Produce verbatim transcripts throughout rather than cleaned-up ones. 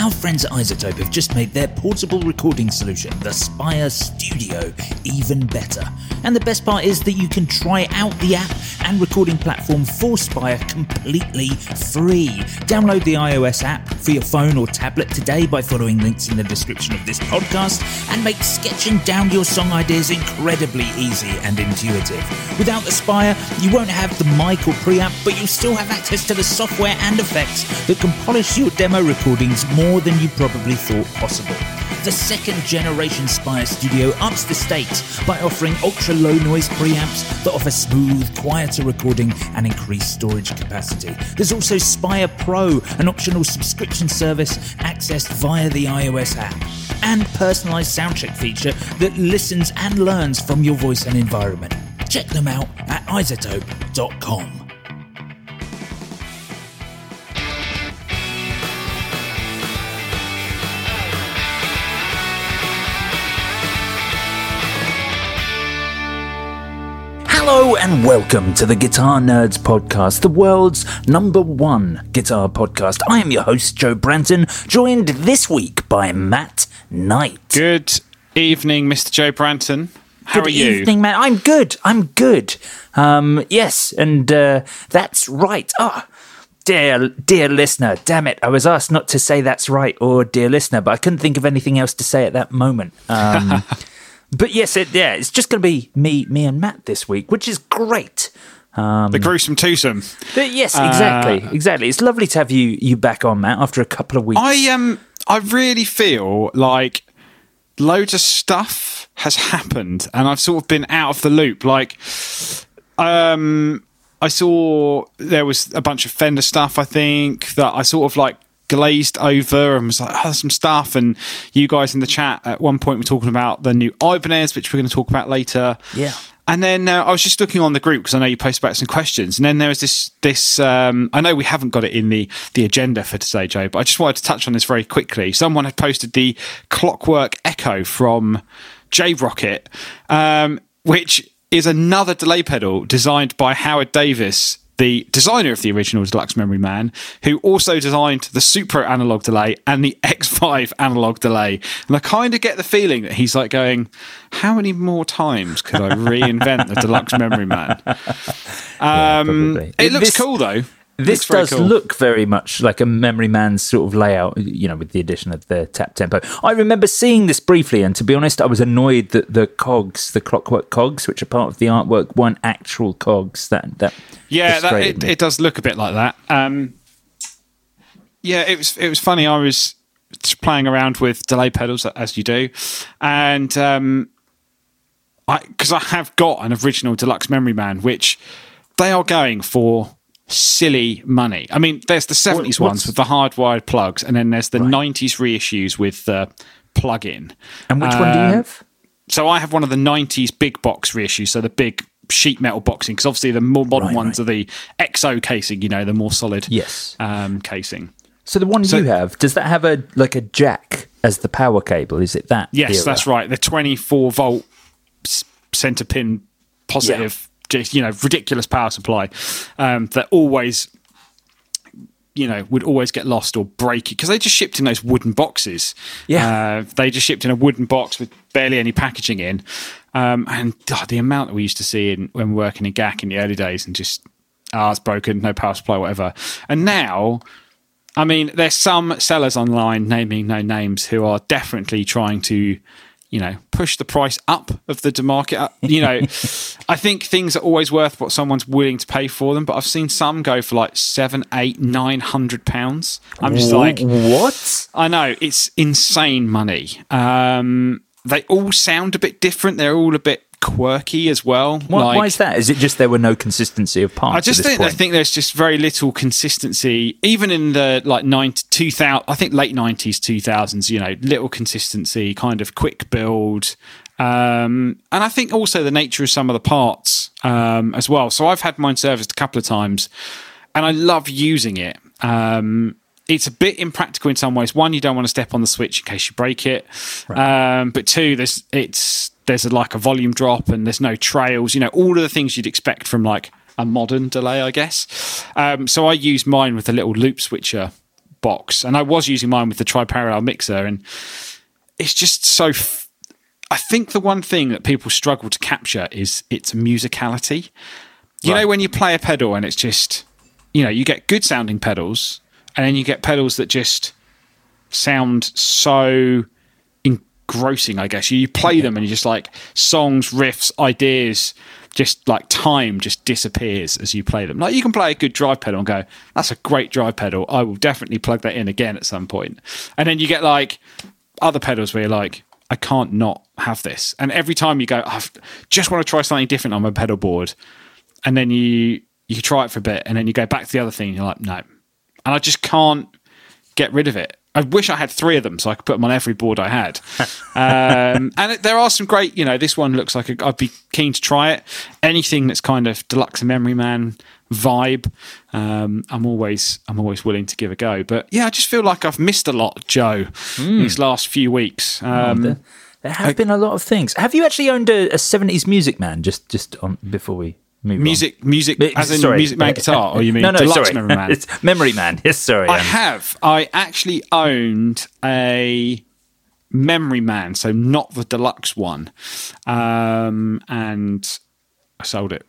Our friends at iZotope have just made their portable recording solution, the Spire Studio, even better. And the best part is that you can try out the app and recording platform for Spire completely free. Download the iOS app for your phone or tablet today by following links in the description of this podcast, and make sketching down your song ideas incredibly easy and intuitive. Without the Spire, you won't have the mic or preamp, but you'll still have access to the software and effects that can polish your demo recordings more More than you probably thought possible. The second generation Spire Studio ups the stakes by offering ultra low noise preamps that offer smooth, quieter recording and increased storage capacity. There's also Spire Pro, an optional subscription service accessed via the iOS app, and personalised soundcheck feature that listens and learns from your voice and environment. Check them out at iZotope dot com. Hello and welcome to the Guitar Nerds Podcast, the world's number one guitar podcast. I am your host, Joe Branton, joined this week by Matt Knight. Good evening, Mister Joe Branton. How good are you? Good evening, Matt. I'm good. I'm good. Um, yes, and uh, that's right. Ah, oh, dear, dear listener, damn it. I was asked not to say that's right or dear listener, but I couldn't think of anything else to say at that moment. Um But yes, it, yeah, it's just going to be me, me and Matt this week, which is great. Um, the gruesome twosome. The, yes, exactly, uh, exactly. It's lovely to have you you back on, Matt, after a couple of weeks. I um, I really feel like loads of stuff has happened, and I've sort of been out of the loop. Like, um, I saw there was a bunch of Fender stuff. I think that I sort of like. glazed over and was like, oh, some stuff. And you guys in the chat at one point were talking about the new Ibanez, which we're going to talk about later. Yeah. And then uh, I was just looking on the group because I know you posted about some questions. And then there was this, this um, I know we haven't got it in the, the agenda for today, Joe, but I just wanted to touch on this very quickly. Someone had posted the Clockwork Echo from Jay Rocket, um, which is another delay pedal designed by Howard Davis, the designer of the original Deluxe Memory Man, who also designed the Supro analog delay and the X five analog delay. And I kind of get the feeling that he's like going, how many more times could I reinvent the Deluxe Memory Man? Um, yeah, it looks this, cool, though. This does cool. look very much like a Memory Man sort of layout, you know, with the addition of the tap tempo. I remember seeing this briefly, and to be honest, I was annoyed that the cogs, the Clockwork cogs, which are part of the artwork, weren't actual cogs. That that yeah, that, it, it does look a bit like that. Um, yeah, it was it was funny. I was playing around with delay pedals as you do, and um, I because I have got an original Deluxe Memory Man, which they are going for. Silly money. I mean, there's the seventies What's, ones with the hardwired plugs, and then there's the right. nineties reissues with the uh, plug-in. And which um, one do you have? So I have one of the nineties big box reissues, so the big sheet metal boxing, because obviously the more modern right, ones right. are the X O casing, you know, the more solid yes. um, casing. So the one so, you have, does that have a like a jack as the power cable? Is it that? Yes, era? That's right. The twenty-four volt center pin positive yeah. you know, ridiculous power supply um, that always, you know, would always get lost or break it because they just shipped in those wooden boxes. Yeah. Uh, they just shipped in a wooden box with barely any packaging in. Um, and oh, the amount that we used to see in, when working in G A C in the early days and just, ah, oh, it's broken, no power supply, whatever. And now, I mean, there's some sellers online, naming no names, who are definitely trying to, you know, push the price up of the market up. You know, I think things are always worth what someone's willing to pay for them, but I've seen some go for like seven, eight, nine hundred pounds. I'm just like, what? I know, it's insane money. Um, they all sound a bit different. They're all a bit quirky as well. Why, like, why is that? Is it just there were no consistency of parts? I just think I think there's just very little consistency, even in the like ninety, two thousand, I think late nineties, two thousands. You know, little consistency, kind of quick build, um, and I think also the nature of some of the parts um, as well. So I've had mine serviced a couple of times, and I love using it. Um, It's a bit impractical in some ways. One, you don't want to step on the switch in case you break it. Right. Um, but two, there's it's there's a, like a volume drop and there's no trails. You know, all of the things you'd expect from like a modern delay, I guess. Um, so I use mine with a little loop switcher box, and I was using mine with the tri-parallel mixer, and it's just so. F- I think the one thing that people struggle to capture is its musicality. You right. know, when you play a pedal and it's just, you know, you get good sounding pedals. And then you get pedals that just sound so engrossing, I guess. You play them and you're just like, songs, riffs, ideas, just like time just disappears as you play them. Like you can play a good drive pedal and go, that's a great drive pedal. I will definitely plug that in again at some point. And then you get like other pedals where you're like, I can't not have this. And every time you go, I just want to try something different on my pedal board. And then you, you try it for a bit and then you go back to the other thing and you're like, no. And I just can't get rid of it. I wish I had three of them so I could put them on every board I had. um, and it, there are some great, you know, this one looks like a, I'd be keen to try it. Anything that's kind of Deluxe Memory Man vibe, um, I'm always I'm always willing to give a go. But yeah, I just feel like I've missed a lot, Joe, mm. these last few weeks. Um, there, there have I, been a lot of things. Have you actually owned a, a seventies Music Man just, just on before we... Music, on. music, but, as in sorry. Music Man guitar, or you mean no, no, Deluxe sorry. Memory Man? It's Memory Man, yes, sorry. I um. have. I actually owned a Memory Man, so not the Deluxe one, um, and I sold it.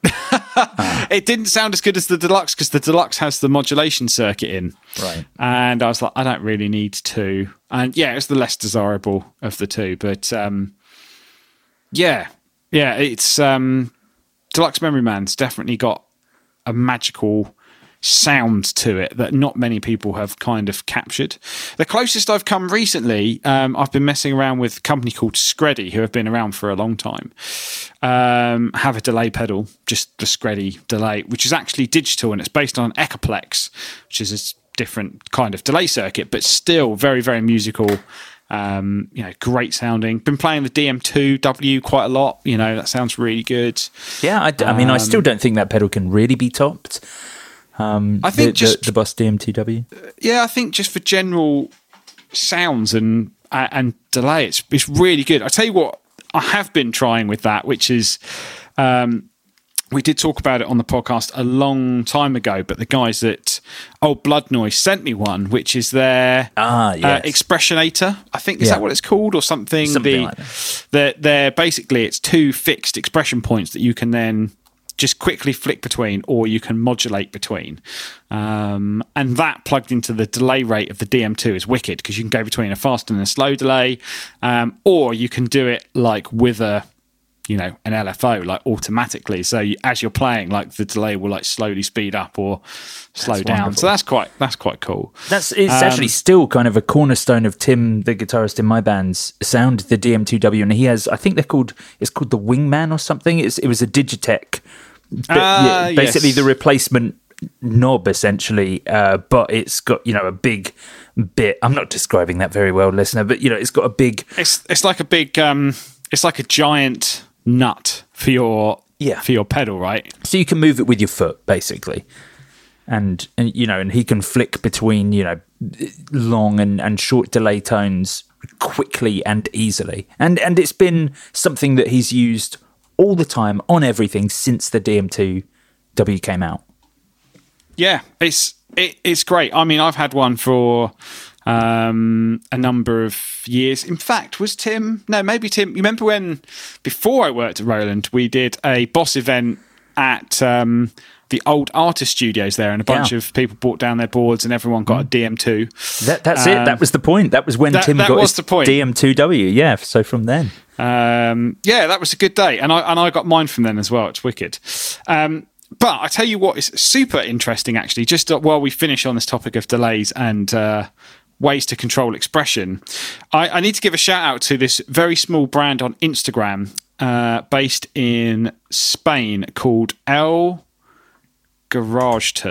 uh. It didn't sound as good as the Deluxe because the Deluxe has the modulation circuit in. Right. And I was like, I don't really need two. And yeah, it's the less desirable of the two, but um, yeah, yeah, it's... Um, Deluxe Memory Man's definitely got a magical sound to it that not many people have kind of captured. The closest I've come recently, um, I've been messing around with a company called Screddy, who have been around for a long time, um, have a delay pedal, just the Screddy delay, which is actually digital and it's based on Echoplex, which is a different kind of delay circuit, but still very, very musical. Um, you know, great sounding. Been playing the D M two W quite a lot. You know, that sounds really good. Yeah, I, d- I mean, um, I still don't think that pedal can really be topped. Um, I think the, just the, the Boss D M two W. Yeah, I think just for general sounds and uh, and delay, it's it's really good. I tell you what, I have been trying with that, which is um, we did talk about it on the podcast a long time ago, but the guys at Old Blood Noise sent me one, which is their ah, yes. uh, Expressionator, I think. Is yeah. that what it's called or something? Something the, like that. They're, they're basically, it's two fixed expression points that you can then just quickly flick between or you can modulate between. Um, and that plugged into the delay rate of the D M two is wicked because you can go between a fast and a slow delay, um, or you can do it like with a... you know, an L F O, like automatically. So you, as you're playing, like the delay will like slowly speed up or slow that's down. Wonderful. So that's quite, that's quite cool. That's, it's um, actually still kind of a cornerstone of Tim, the guitarist in my band's sound, the D M two W. And he has, I think they're called, it's called the Wingman or something. It's, it was a Digitech, but, uh, yeah, basically yes. the replacement knob essentially. Uh, but it's got, you know, a big bit. I'm not describing that very well, listener, but you know, it's got a big, it's, it's like a big, um, it's like a giant nut for your yeah for your pedal, right? So you can move it with your foot basically, and and you know, and he can flick between, you know, long and and short delay tones quickly and easily, and and it's been something that he's used all the time on everything since the D M two W came out. Yeah, it's it, it's great. I mean, I've had one for Um, a number of years. In fact, was Tim? No, maybe Tim. You remember when, before I worked at Roland, we did a Boss event at um, the old artist studios there, and a bunch yeah. of people brought down their boards, and everyone got mm. a D M two. That, that's um, it. That was the point. That was when that, Tim that got was his the point. D M two W. Yeah. So from then, um, yeah, that was a good day, and I and I got mine from then as well. It's wicked. Um, but I tell you what is super interesting, actually. Just while we finish on this topic of delays and uh, ways to control expression, I, I need to give a shout out to this very small brand on Instagram. Uh, based in Spain called El Garage,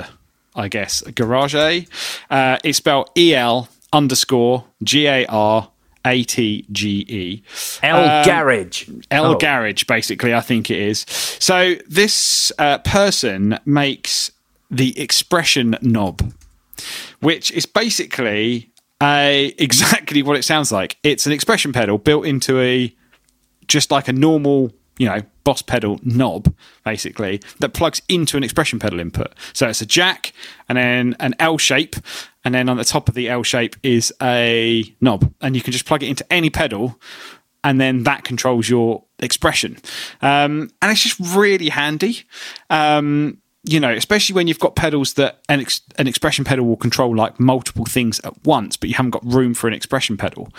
I guess. Garage. Uh, it's spelled E L underscore G A R A T G E. El um, Garage. El oh. Garage, basically, I think it is. So this uh, person makes the expression knob, which is basically a exactly what it sounds like. It's an expression pedal built into a just like a normal, you know, Boss pedal knob, basically, that plugs into an expression pedal input. So it's a jack and then an L shape, and then on the top of the L shape is a knob, and you can just plug it into any pedal, and then that controls your expression. Um, and it's just really handy, um, you know, especially when you've got pedals that an, ex- an expression pedal will control like multiple things at once, but you haven't got room for an expression pedal.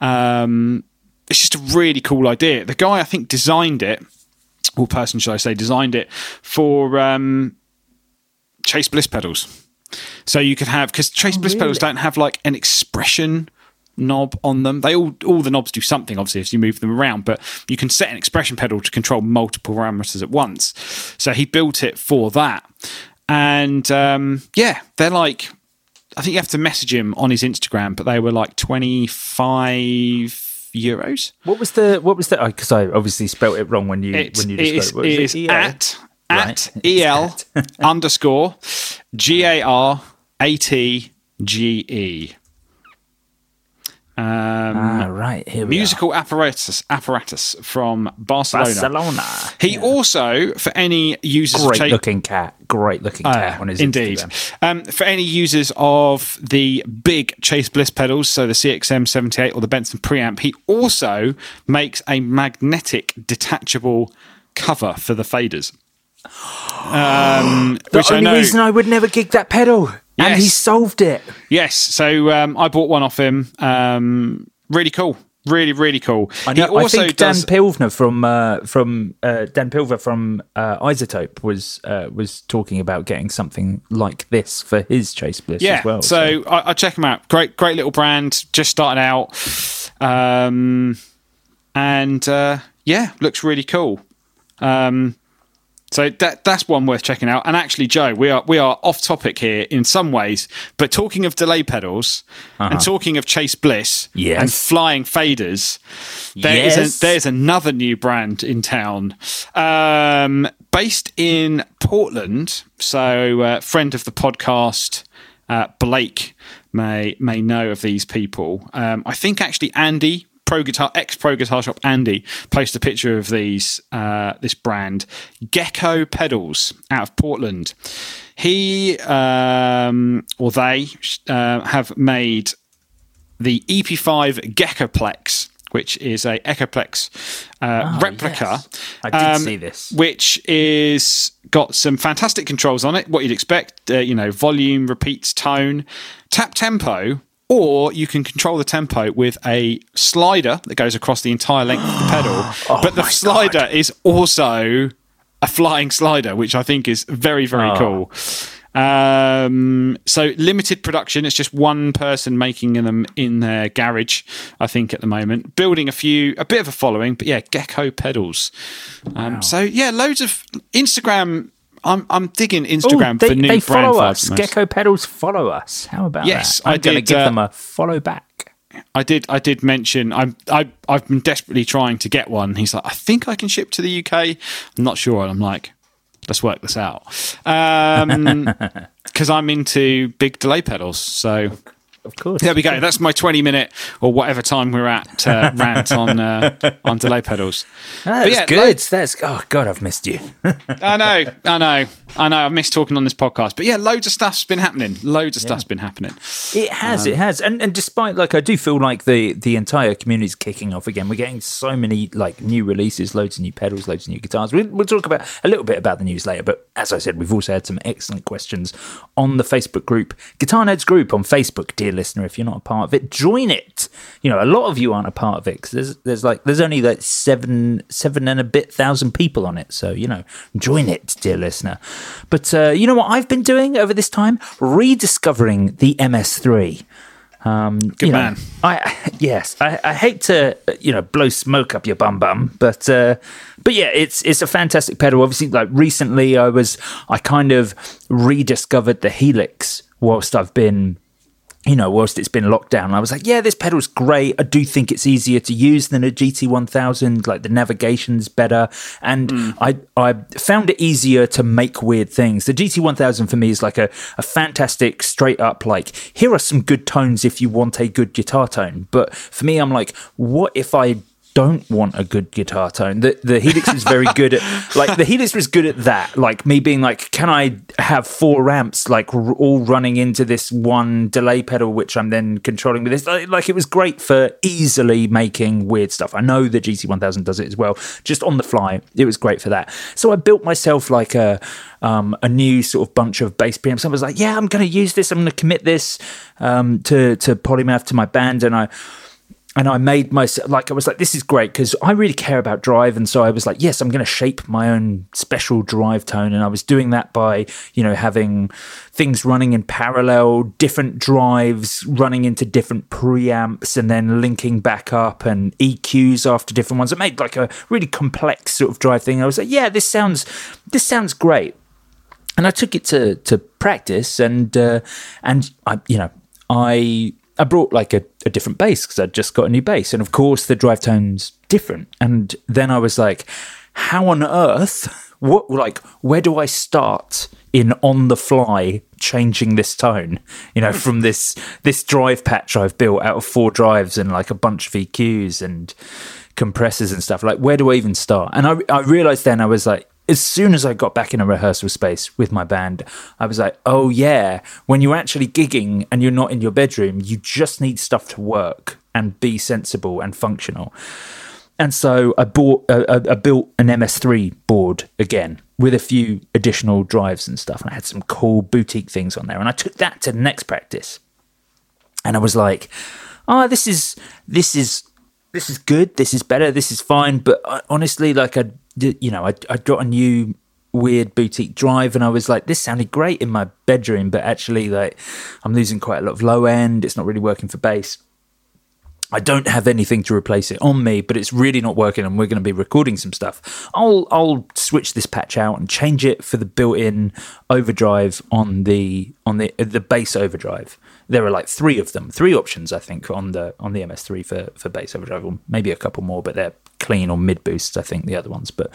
Um, It's just a really cool idea. The guy, I think, designed it, or person, should I say, designed it for um, Chase Bliss pedals. So you could have, because Chase oh, Bliss really? pedals don't have like an expression knob on them. They all, all the knobs do something, obviously, as you move them around, but you can set an expression pedal to control multiple parameters at once. So he built it for that. And um, yeah, they're like, I think you have to message him on his Instagram, but they were like twenty-five euros. What was the what was the because I obviously spelt it wrong when you it, when you described it. It is, it? It is E L? at at right. el at. underscore g a r a t g e. Um, ah, right here we musical are. apparatus apparatus from Barcelona. Barcelona. He yeah. also for any users great of Chase, looking cat, great looking cat uh, on his indeed. Instagram. Um, for any users of the big Chase Bliss pedals, so the C X M seventy-eight or the Benson preamp, he also makes a magnetic detachable cover for the faders. Um, the which only I know, reason I would never gig that pedal. Yes. And he solved it. Yes. So um, I bought one off him. Um, really cool. Really, really cool. I know. He also I think Dan does... Pilvner from uh, from uh, Dan Pilvner from uh, iZotope was uh, was talking about getting something like this for his Chase Bliss yeah. as well. So, so. I, I check him out. Great, great little brand. Just starting out, um, and uh, yeah, looks really cool. Um, So that that's one worth checking out. And actually, Joe, we are we are off topic here in some ways. But talking of delay pedals uh-huh. and talking of Chase Bliss yes. and flying faders, there yes. is a, there's another new brand in town, um, based in Portland. So a friend of the podcast, uh, Blake, may may know of these people. Um, I think actually Andy. Pro guitar, ex Pro Guitar Shop Andy posted a picture of these, uh, this brand, Gecko Pedals, out of Portland. He um, or they uh, have made the E P five Echoplex, which is a Echoplex uh, oh, replica. Yes. I did um, see this, which is got some fantastic controls on it. What you'd expect, uh, you know, volume, repeats, tone, tap tempo. Or you can control the tempo with a slider that goes across the entire length of the pedal. oh but the slider God. is also a flying slider, which I think is very, very oh. cool. Um, so limited production. It's just one person making them in their garage, I think, at the moment. Building a few, a bit of a following. But yeah, Gecko Pedals. Um, wow. So yeah, loads of Instagram... I'm I'm digging Instagram Ooh, they, for new they brand follow us. Gecko Pedals follow us. How about yes, that? Yes, I'm going to give uh, them a follow back. I did I did mention I'm I I've been desperately trying to get one. He's like, I think I can ship to the U K. I'm not sure. And I'm like, let's work this out. Um, because I'm into big delay pedals. So Of course. There we go. That's my twenty minute or whatever time we're at uh, rant on uh, on delay pedals. That's yeah, good. Loads, that's oh god, I've missed you. I know, I know, I know. I've missed talking on this podcast. But yeah, loads of stuff's been happening. Loads of yeah. stuff's been happening. It has, um, it has. And and despite like, I do feel like the the entire community's kicking off again. We're getting so many like new releases, loads of new pedals, loads of new guitars. We'll, we'll talk about a little bit about the news later. But as I said, we've also had some excellent questions on the Facebook group, Guitar Nerds group on Facebook, dear listener. If you're not a part of it, join it. You know, a lot of you aren't a part of it because there's there's like there's only like seven seven and a bit thousand people on it, so you know, join it, dear listener. But uh you know what I've been doing over this time? Rediscovering the M S three. Um good you man know, I yes I, I hate to, you know, blow smoke up your bum bum, but uh but yeah, it's it's a fantastic pedal. Obviously, like recently I was I kind of rediscovered the Helix whilst I've been you know, whilst it's been locked down. I was like, yeah, this pedal's great. I do think it's easier to use than a G T one thousand. Like, the navigation's better. And mm. I I found it easier to make weird things. The G T one thousand for me is like a, a fantastic, straight up, like, here are some good tones if you want a good guitar tone. But for me, I'm like, what if I don't want a good guitar tone? The the Helix was very good at, like, the Helix was good at that. Like, me being like, can I have four amps, like, r- all running into this one delay pedal, which I'm then controlling with this? Like, like, it was great for easily making weird stuff. I know the G T one thousand does it as well. Just on the fly, it was great for that. So I built myself, like, a um, a new sort of bunch of bass preamps. I was like, yeah, I'm going to use this. I'm going to commit this um, to, to Polymath, to my band, and I... And I made myself, like, I was like, this is great because I really care about drive. And so I was like, yes, I'm going to shape my own special drive tone. And I was doing that by, you know, having things running in parallel, different drives running into different preamps and then linking back up and E Qs after different ones. It made like a really complex sort of drive thing. I was like, yeah, this sounds, this sounds great. And I took it to, to practice and, uh, and I, you know, I... I brought like a, a different bass because I'd just got a new bass. And of course the drive tone's different. And then I was like, how on earth, what, like, where do I start in on the fly changing this tone, you know, from this, this drive patch I've built out of four drives and like a bunch of E Qs and compressors and stuff. Like, where do I even start? And I, I realized then I was like, as soon as I got back in a rehearsal space with my band, I was like, oh yeah, when you're actually gigging and you're not in your bedroom, you just need stuff to work and be sensible and functional. And so I bought, uh, I built an M S three board again with a few additional drives and stuff. And I had some cool boutique things on there. And I took that to the next practice. And I was like, oh, this is, this is, this is good. This is better. This is fine. But I, honestly, like I, you know, I, I got a new weird boutique drive and I was like, this sounded great in my bedroom, but actually, like, I'm losing quite a lot of low end. It's not really working for bass. I don't have anything to replace it on me, but it's really not working and we're going to be recording some stuff. I'll I'll switch this patch out and change it for the built-in overdrive on the on the the bass overdrive. There are like three of them, three options, I think, on the on the M S three for, for bass overdrive, or maybe a couple more, but they're clean or mid boosts, I think, the other ones. But,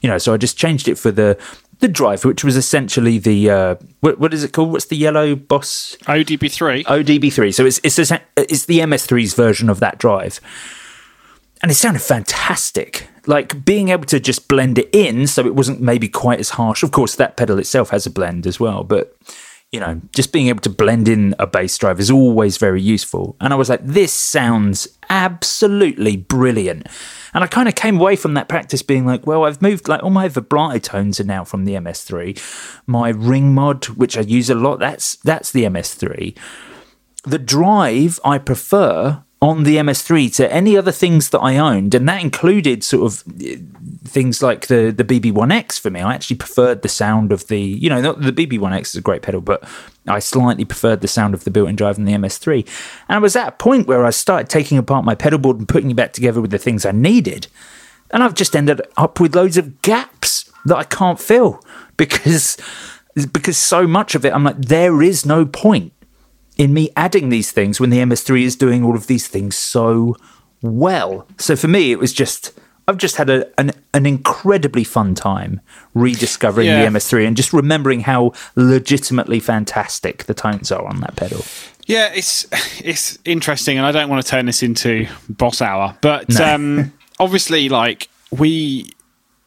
you know, so I just changed it for the the drive, which was essentially the uh, what, what is it called? What's the yellow Boss? O D B three. O D B three. So it's it's it's the M S three's version of that drive, and it sounded fantastic. Like, being able to just blend it in, so it wasn't maybe quite as harsh. Of course, that pedal itself has a blend as well, but you know, just being able to blend in a bass drive is always very useful. And I was like, this sounds absolutely brilliant. And I kind of came away from that practice being like, well, I've moved, like, all my vibrato tones are now from the M S three. My ring mod, which I use a lot, that's that's the M S three. The drive I prefer on the M S three to any other things that I owned, and that included sort of things like the the B B one X for me. I actually preferred the sound of the, you know, not the B B one X is a great pedal, but I slightly preferred the sound of the built-in drive in the M S three. And I was at a point where I started taking apart my pedal board and putting it back together with the things I needed. And I've just ended up with loads of gaps that I can't fill because because so much of it, I'm like, there is no point in me adding these things when the M S three is doing all of these things so well. So for me, it was just, I've just had a, an, an incredibly fun time rediscovering yeah. the M S three and just remembering how legitimately fantastic the tones are on that pedal. Yeah, it's it's interesting, and I don't want to turn this into Boss Hour, but no. um, obviously, like, we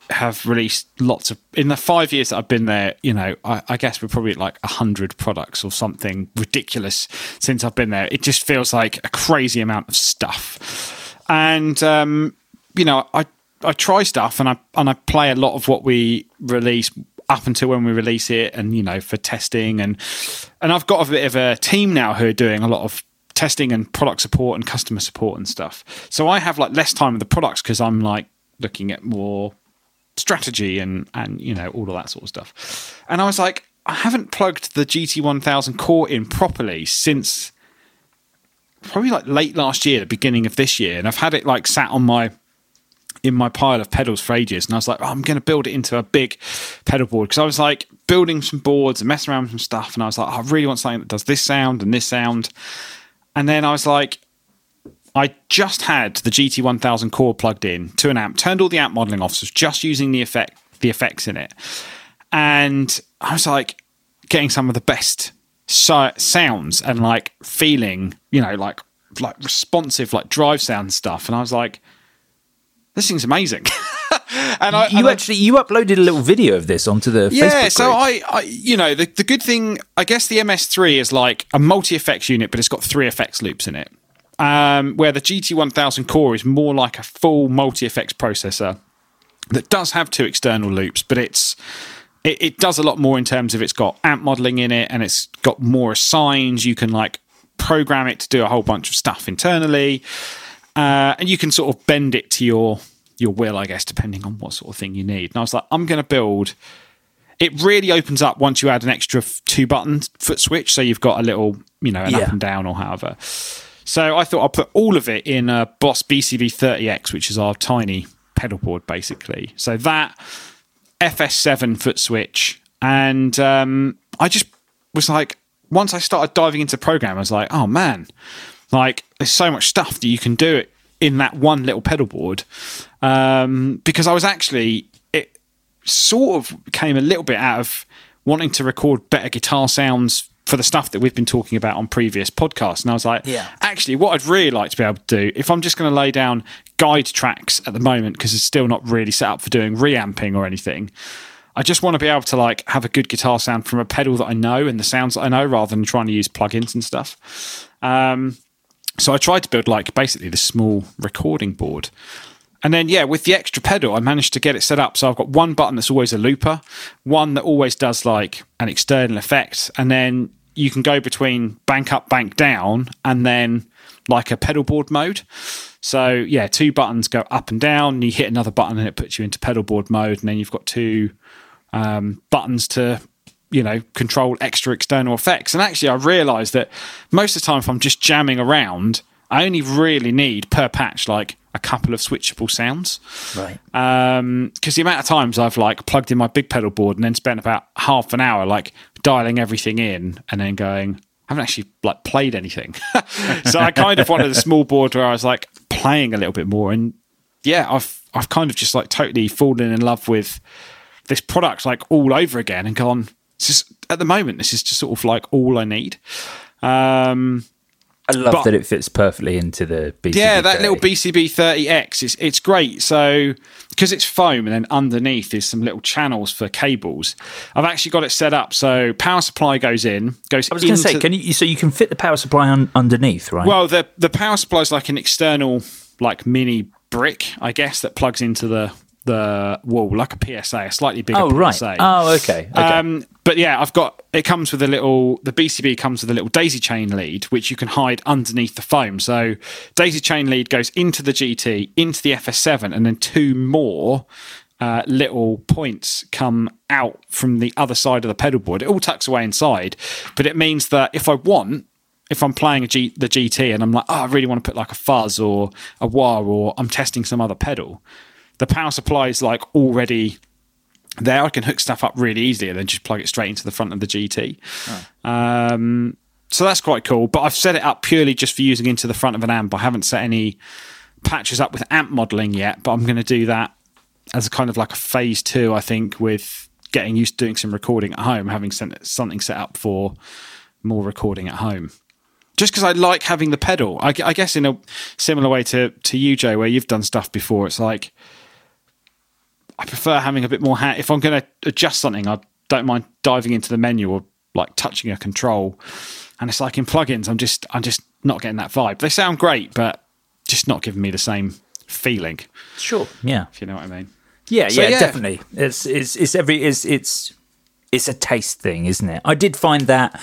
have released lots of, in the five years that I've been there, you know, I, I guess we're probably at like one hundred products or something ridiculous since I've been there. It just feels like a crazy amount of stuff. And, um, you know, I I try stuff and I and I play a lot of what we release up until when we release it, and, you know, for testing. And and I've got a bit of a team now who are doing a lot of testing and product support and customer support and stuff. So I have like less time with the products because I'm like looking at more strategy and, and, you know, all of that sort of stuff. And I was like, I haven't plugged the G T one thousand core in properly since probably like late last year, the beginning of this year. And I've had it like sat on my, in my pile of pedals for ages. And I was like, oh, I'm going to build it into a big pedal board. Cause I was like building some boards and messing around with some stuff. And I was like, oh, I really want something that does this sound and this sound. And then I was like, I just had the G T one thousand core plugged in to an amp, turned all the amp modeling off, so just using the effect, the effects in it. And I was like getting some of the best so- sounds and like feeling, you know, like like responsive, like drive sound stuff. And I was like, this thing's amazing. and I, you and actually I, you uploaded a little video of this onto the yeah, Facebook group. So I, I, you know, the the good thing, I guess, the M S three is like a multi-effects unit, but it's got three effects loops in it. Um, where the G T one thousand core is more like a full multi-effects processor that does have two external loops, but it's it, it does a lot more in terms of it's got amp modeling in it, and it's got more assigns. You can like program it to do a whole bunch of stuff internally, uh, and you can sort of bend it to your your will, I guess, depending on what sort of thing you need. And I was like, I'm going to build. It really opens up once you add an extra f- two button foot switch, so you've got a little, you know, an yeah. up and down or however. So I thought I'll put all of it in a Boss B C B thirty X, which is our tiny pedal board, basically. So that F S seven foot switch. And um, I just was like, once I started diving into program, I was like, oh, man, like there's so much stuff that you can do it in that one little pedal board. Um, because I was actually, it sort of came a little bit out of wanting to record better guitar sounds for the stuff that we've been talking about on previous podcasts. And I was like, yeah. actually, what I'd really like to be able to do, if I'm just going to lay down guide tracks at the moment, because it's still not really set up for doing reamping or anything, I just want to be able to like have a good guitar sound from a pedal that I know and the sounds that I know, rather than trying to use plugins and stuff. Um, so I tried to build like basically the small recording board. And then, yeah, with the extra pedal, I managed to get it set up. So I've got one button that's always a looper, one that always does like an external effect. And then you can go between bank up, bank down, and then like a pedal board mode. So, yeah, two buttons go up and down. And you hit another button and it puts you into pedal board mode. And then you've got two um, buttons to, you know, control extra external effects. And actually, I realized that most of the time if I'm just jamming around, I only really need per patch like a couple of switchable sounds, right? Um, because the amount of times I've like plugged in my big pedal board and then spent about half an hour like dialing everything in and then going, I haven't actually like played anything. So I kind of wanted a small board where I was like playing a little bit more. And yeah, I've I've kind of just like totally fallen in love with this product like all over again and gone, this is, at the moment, this is just sort of like all I need. Um, I love but, that it fits perfectly into the B C B thirty. Yeah, that little B C B thirty X, it's, it's great. So, because it's foam and then underneath is some little channels for cables, I've actually got it set up. So, power supply goes in. Goes I was going to say, can you, so you can fit the power supply un, underneath, right? Well, the, the power supply is like an external, like mini brick, I guess, that plugs into the, the wall, like a P S A, a slightly bigger oh, right. P S A. Oh, okay. okay. Um, But yeah, I've got, it comes with a little, the B C B comes with a little daisy chain lead, which you can hide underneath the foam. So daisy chain lead goes into the G T, into the F S seven, and then two more uh, little points come out from the other side of the pedal board. It all tucks away inside, but it means that if I want, if I'm playing a G, the G T and I'm like, oh, I really want to put like a fuzz or a wah, or I'm testing some other pedal, the power supply is like already there. I can hook stuff up really easily and then just plug it straight into the front of the G T. Oh. Um, so that's quite cool. But I've set it up purely just for using into the front of an amp. I haven't set any patches up with amp modeling yet, but I'm going to do that as a kind of like a phase two, I think, with getting used to doing some recording at home, having sent something set up for more recording at home. just because I like having the pedal. I, I guess in a similar way to, to you, Jay, where you've done stuff before, it's like I prefer having a bit more hand. If I'm going to adjust something, I don't mind diving into the menu or like touching a control. And it's like in plugins, I'm just I'm just not getting that vibe. They sound great, but just not giving me the same feeling. Sure, yeah. If you know what I mean. Yeah, so, yeah, yeah, definitely. It's it's it's every it's it's it's a taste thing, isn't it? I did find that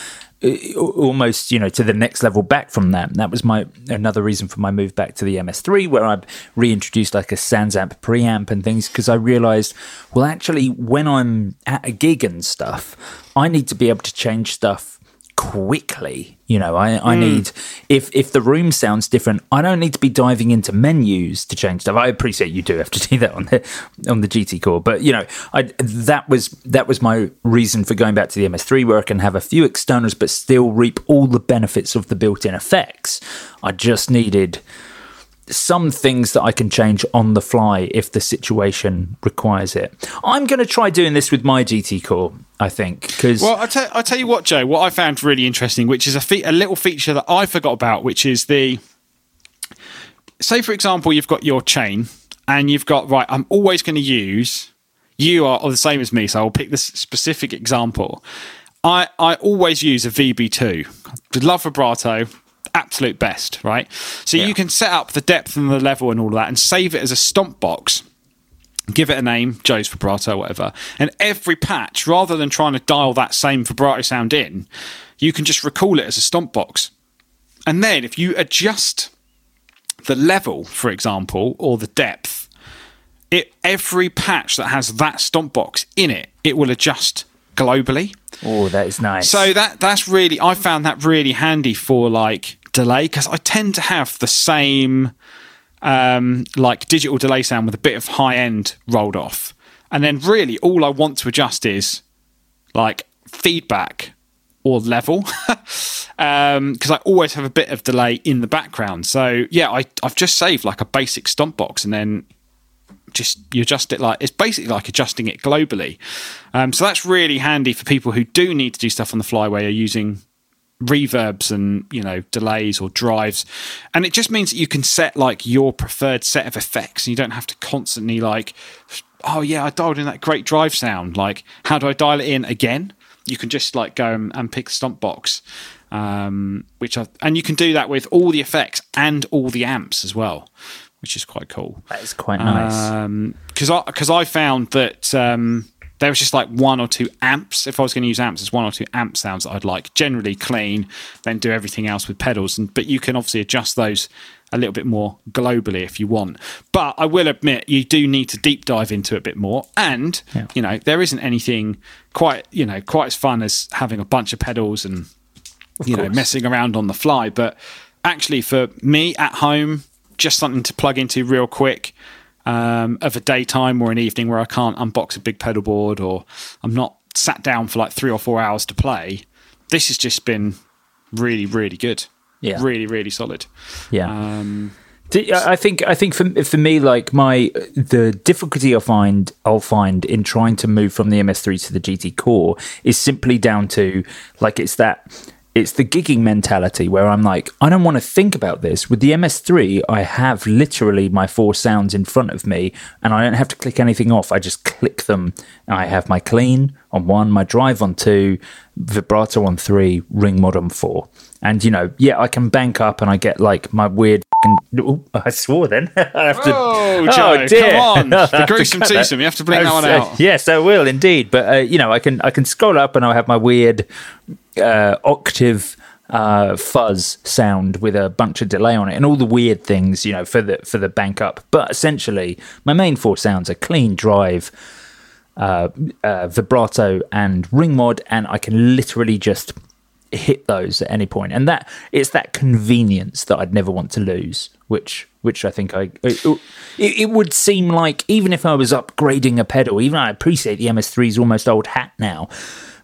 almost, you know, to the next level back from that. And that was my another reason for my move back to the M S three, where I reintroduced like a Sans amp preamp and things, because I realized, well, actually, when I'm at a gig and stuff, I need to be able to change stuff quickly. You know, I, I mm. need, if if the room sounds different, I don't need to be diving into menus to change stuff. I appreciate you do have to do that on the on the G T Core, but you know, I that was that was my reason for going back to the M S three, where I can have a few externals but still reap all the benefits of the built-in effects. I just needed some things that I can change on the fly if the situation requires it. I'm going to try doing this with my G T Core, I think. Cause well, I tell, I tell you what, Joe, what I found really interesting, which is a, fe- a little feature that I forgot about, which is the... Say, for example, you've got your chain and you've got, right, I'm always going to use... You are, are the same as me, so I'll pick this specific example. I, I always use a V B two. Love vibrato. Absolute best, right? So yeah. You can set up the depth and the level and all of that and save it as a stomp box, give it a name, Joe's vibrato, whatever, and every patch, rather than trying to dial that same vibrato sound in, you can just recall it as a stomp box. And then if you adjust the level, for example, or the depth, it every patch that has that stomp box in it, it will adjust globally. Oh, that is nice. So that that's really, I found that really handy for like delay, because I tend to have the same um, like digital delay sound with a bit of high end rolled off, and then really all I want to adjust is like feedback or level, because um, I always have a bit of delay in the background. So yeah, I I've just saved like a basic stomp box, and then just you adjust it like it's basically like adjusting it globally. Um, so that's really handy for people who do need to do stuff on the fly, where you're using reverbs and, you know, delays or drives, and it just means that you can set like your preferred set of effects, and you don't have to constantly like, oh yeah, I dialed in that great drive sound, like how do I dial it in again? You can just like go and, and pick the stomp box, um, which I and you can do that with all the effects and all the amps as well, which is quite cool. That is quite nice. Because um, I, 'cause I found that um, there was just like one or two amps. If I was going to use amps, there's one or two amp sounds that I'd like. Generally clean, then do everything else with pedals. And, but you can obviously adjust those a little bit more globally if you want. But I will admit, you do need to deep dive into it a bit more. And, yeah. you know, there isn't anything quite, you know, quite as fun as having a bunch of pedals and, of you course. know, messing around on the fly. But actually for me at home... just something to plug into real quick um, of a daytime or an evening where I can't unbox a big pedal board, or I'm not sat down for like three or four hours to play. This has just been really, really good. Yeah. Really, really solid. Yeah. Um, I think I think for for me, like my the difficulty I find I'll find in trying to move from the M S three to the G T Core is simply down to like it's that. It's the gigging mentality where I'm like, I don't want to think about this. With the M S three, I have literally my four sounds in front of me, and I don't have to click anything off. I just click them. I have my clean on one, my drive on two, vibrato on three, ring mod on four. And, you know, yeah, I can bank up and I get like my weird... Oh, I swore then. I have to, oh, Joe, oh dear. Come on. The gruesome twosome, you have to blink that one out. Uh, yes, I will indeed. But, uh, you know, I can I can scroll up and I'll have my weird... Uh, octave uh, fuzz sound with a bunch of delay on it, and all the weird things, you know, for the for the bank up. But essentially, my main four sounds are clean, drive, uh, uh, vibrato, and ring mod, and I can literally just hit those at any point. And that it's that convenience that I'd never want to lose, which which I think I it, it would seem like even if I was upgrading a pedal, even I appreciate the M S three's almost old hat now,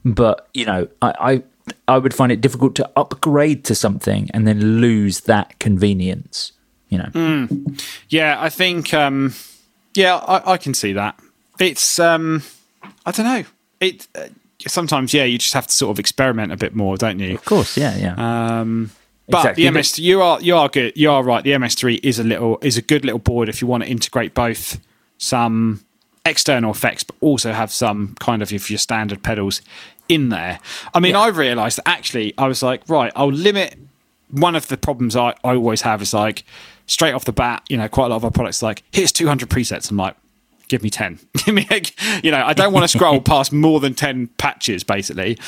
but you know, I. I I would find it difficult to upgrade to something and then lose that convenience, you know. Mm. Yeah, I think, um, yeah, I, I can see that. It's, um, I don't know. It uh, sometimes, yeah, you just have to sort of experiment a bit more, don't you? Of course, yeah, yeah. Um, But exactly. the M S, you are you are good. You are right. The M S three is a little is a good little board if you want to integrate both some external effects, but also have some kind of your standard pedals in there. I mean, yeah. I realised that actually I was like, right, I'll limit. One of the problems I, I always have is like straight off the bat, you know, quite a lot of our products like here's two hundred presets. I'm like, give me ten. Give me, you know, I don't want to scroll past more than ten patches basically.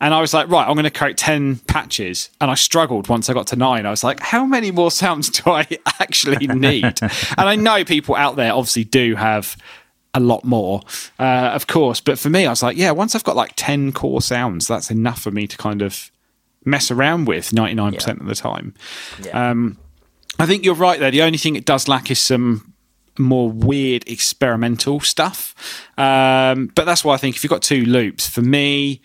And I was like, right, I'm going to create ten patches. And I struggled once I got to nine. I was like, how many more sounds do I actually need? And I know people out there obviously do have a lot more, uh, of course. But for me, I was like, yeah, once I've got like ten core sounds, that's enough for me to kind of mess around with ninety-nine percent yeah. of the time. Yeah. Um, I think you're right there. The only thing it does lack is some more weird experimental stuff. Um, but that's why I think if you've got two loops, for me,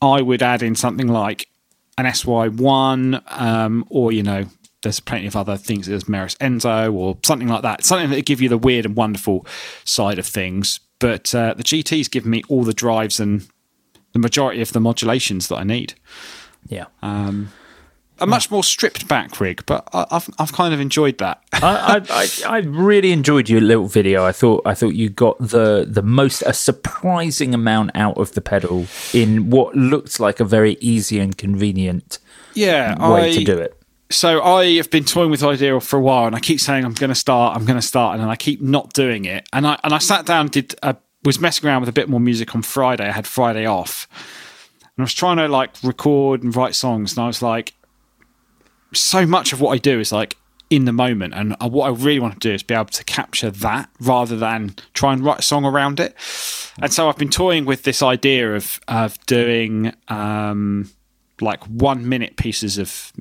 I would add in something like an S Y one um, or, you know, there's plenty of other things. There's Maris Enzo or something like that. Something that would give you the weird and wonderful side of things. But uh, the G T's given me all the drives and the majority of the modulations that I need. Yeah, um, a much more stripped back rig, but I, I've I've kind of enjoyed that. I, I I really enjoyed your little video. I thought I thought you got the the most a surprising amount out of the pedal in what looked like a very easy and convenient yeah, way I, to do it. So I have been toying with the idea for a while, and I keep saying I'm going to start, I'm going to start, and then I keep not doing it. And I and I sat down, did a, was messing around with a bit more music on Friday. I had Friday off. And I was trying to like record and write songs, and I was like, so much of what I do is like in the moment, and what I really want to do is be able to capture that rather than try and write a song around it. And so I've been toying with this idea of of doing um, like one minute pieces of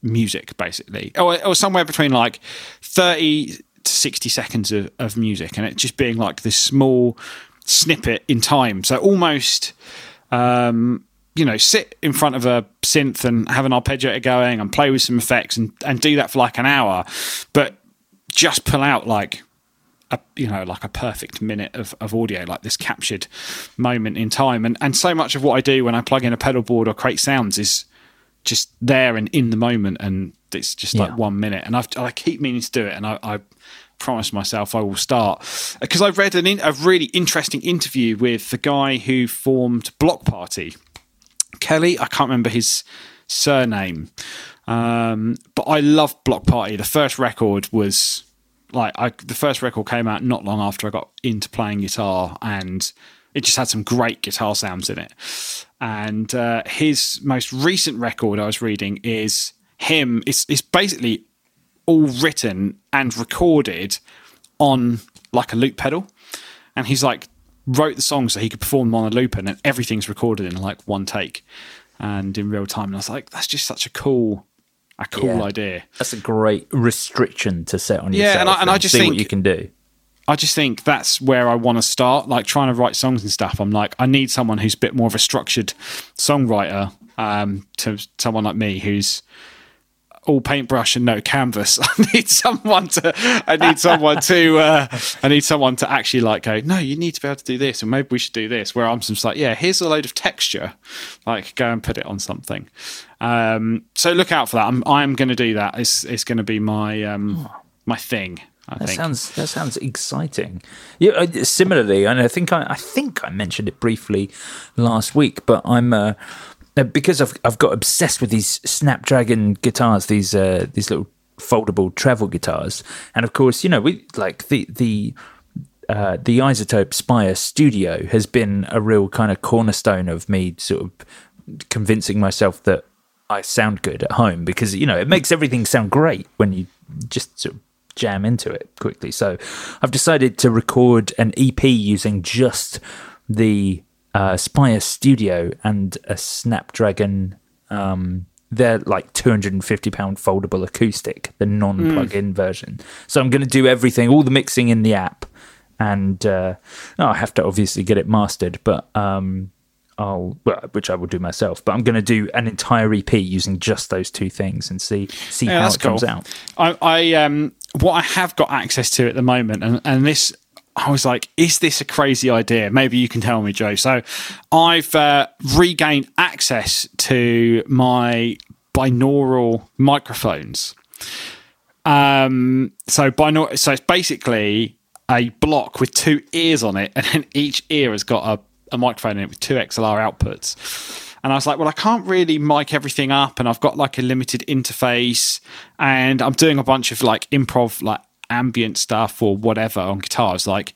music, basically, or, or somewhere between like thirty to sixty seconds of, of music, and it just being like this small snippet in time. So almost. Um, you know, sit in front of a synth and have an arpeggiator going and play with some effects and, and do that for like an hour, but just pull out like a, you know, like a perfect minute of, of audio, like this captured moment in time. And, and so much of what I do when I plug in a pedal board or create sounds is just there and in the moment. And it's just like yeah. one minute. And I've, I keep meaning to do it. And I, I promised myself I will start, because I read an in, a really interesting interview with the guy who formed Block Party, Kelly. I can't remember his surname, um, but I love Block Party. The first record was like I, the first record came out not long after I got into playing guitar, and it just had some great guitar sounds in it. And uh, his most recent record I was reading is him. It's it's basically all written and recorded on like a loop pedal, and he's like wrote the song so he could perform them on a looper, and everything's recorded in like one take and in real time. And I was like, that's just such a cool a cool yeah. idea. That's a great restriction to set on yeah, yourself. Yeah, and I, and and I just see think what you can do. I just think that's where I want to start, like trying to write songs and stuff. I'm like, I need someone who's a bit more of a structured songwriter, um, to someone like me who's all paintbrush and no canvas. I need someone to, I need someone to, uh, I need someone to actually like go, no, you need to be able to do this, or maybe we should do this, where I'm just like, yeah, here's a load of texture, like go and put it on something. Um, so look out for that. I'm, I'm going to do that. It's, it's going to be my, um, my thing. I that think. sounds, that sounds exciting. Yeah. Uh, similarly, and I think I, I think I mentioned it briefly last week, but I'm, uh, because I've I've got obsessed with these Snapdragon guitars, these uh, these little foldable travel guitars, and of course, you know, we like the the uh, the iZotope Spire Studio has been a real kind of cornerstone of me sort of convincing myself that I sound good at home, because you know it makes everything sound great when you just sort of jam into it quickly. So I've decided to record an E P using just the Uh, Spire Studio and a Snapdragon, um, they're like two hundred fifty pound foldable acoustic, the non-plug-in mm. version. So I'm going to do everything, all the mixing in the app, and uh, oh, I have to obviously get it mastered, but um, I'll well, which I will do myself. But I'm going to do an entire E P using just those two things and see see yeah, how it cool. comes out. I, I um, what I have got access to at the moment, and and this. I was like, is this a crazy idea? Maybe you can tell me, Joe. So I've uh, regained access to my binaural microphones. Um, so binaural, so it's basically a block with two ears on it, and then each ear has got a, a microphone in it with two X L R outputs. And I was like, well, I can't really mic everything up, and I've got like a limited interface, and I'm doing a bunch of like improv, like ambient stuff or whatever on guitars. Like,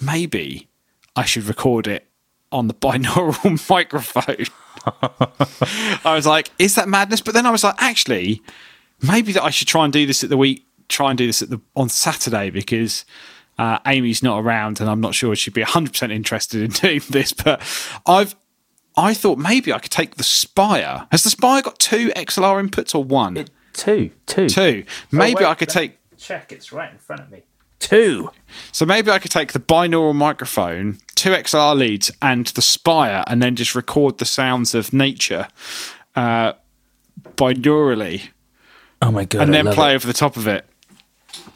maybe I should record it on the binaural microphone. I was like, is that madness? But then I was like, actually, maybe that I should try and do this at the week, try and do this at the on Saturday, because uh, Amy's not around, and I'm not sure she'd be one hundred percent interested in doing this. But I've I thought maybe I could take the Spire. Has the Spire got two X L R inputs or one? It, two, two, two. Maybe oh, wait, I could take. Check, it's right in front of me. Two. So maybe I could take the binaural microphone, two X L R leads, and the Spire, and then just record the sounds of nature uh, binaurally. Oh my god! And then play it over the top of it.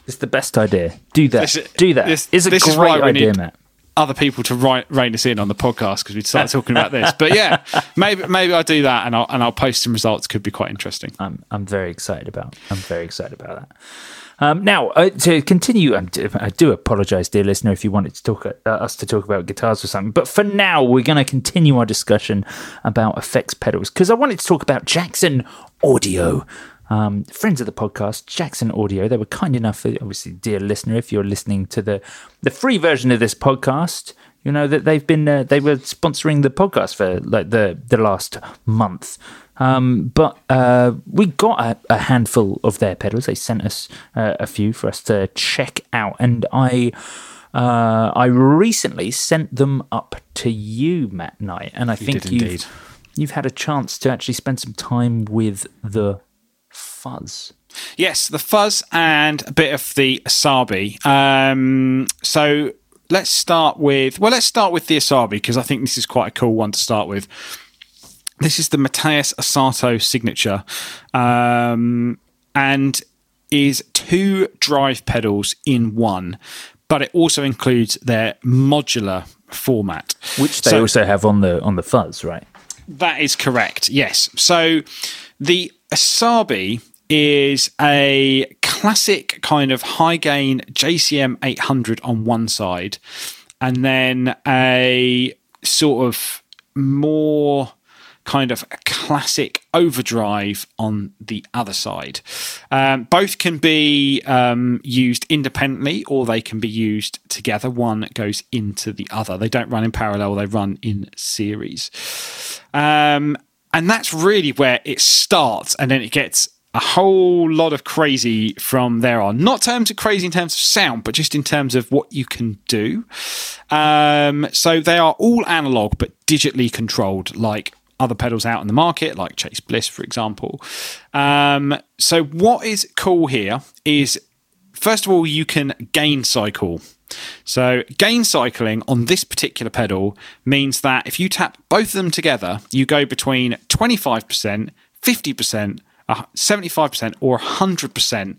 It's the best idea. Do that. This, Do that. This, it's a this great is right idea, Matt. Other people to write, rein us in on the podcast, because we'd start talking about this. But yeah, maybe maybe I'll do that, and I'll and I'll post some results. Could be quite interesting. I'm I'm very excited about. I'm very excited about that. Um, now uh, to continue, um, I do apologise, dear listener, if you wanted to talk uh, us to talk about guitars or something. But for now, we're going to continue our discussion about effects pedals, because I wanted to talk about Jackson Audio. Um, friends of the podcast, Jackson Audio, they were kind enough, obviously, dear listener, if you're listening to the, the free version of this podcast, you know that they've been uh, they were sponsoring the podcast for like the the last month. Um, but uh, we got a, a handful of their pedals. They sent us uh, a few for us to check out, and I. Uh, I recently sent them up to you, Matt Knight, and I you think you've, you've had a chance to actually spend some time with the Fuzz. Yes, the Fuzz and a bit of the Asabi. Um, so let's start with, well, let's start with the Asabi, because I think this is quite a cool one to start with. This is the Mateus Asato signature, um, and is two drive pedals in one. But it also includes their modular format, which they so, also have on the on the Fuzz, right? That is correct. Yes. So the Asabi is a classic kind of high gain J C M eight hundred on one side, and then a sort of more kind of classic overdrive on the other side. Um, both can be um, used independently, or they can be used together. One goes into the other. They don't run in parallel, they run in series. Um, and that's really where it starts, and then it gets a whole lot of crazy from there on. Not terms of crazy in terms of sound, but just in terms of what you can do. Um, so they are all analog, but digitally controlled, like other pedals out in the market, like Chase Bliss, for example. Um, so what is cool here is, first of all, you can gain cycle. So gain cycling on this particular pedal means that if you tap both of them together, you go between twenty-five percent, fifty percent, seventy-five percent, or one hundred percent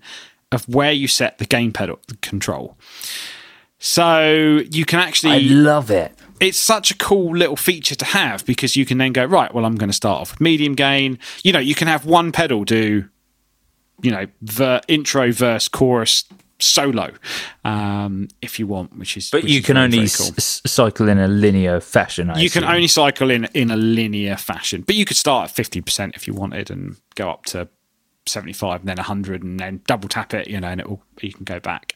of where you set the gain pedal control. So you can actually... I love it. It's such a cool little feature to have, because you can then go, right, well, I'm going to start off with medium gain. You know, you can have one pedal do, you know, the intro, verse, chorus, solo, um, if you want, which is But which you is can very, only very cool. s- cycle in a linear fashion, I You assume. can only cycle in, in a linear fashion. But you could start at fifty percent if you wanted and go up to seventy-five and then one hundred and then double tap it, you know, and it will, you can go back.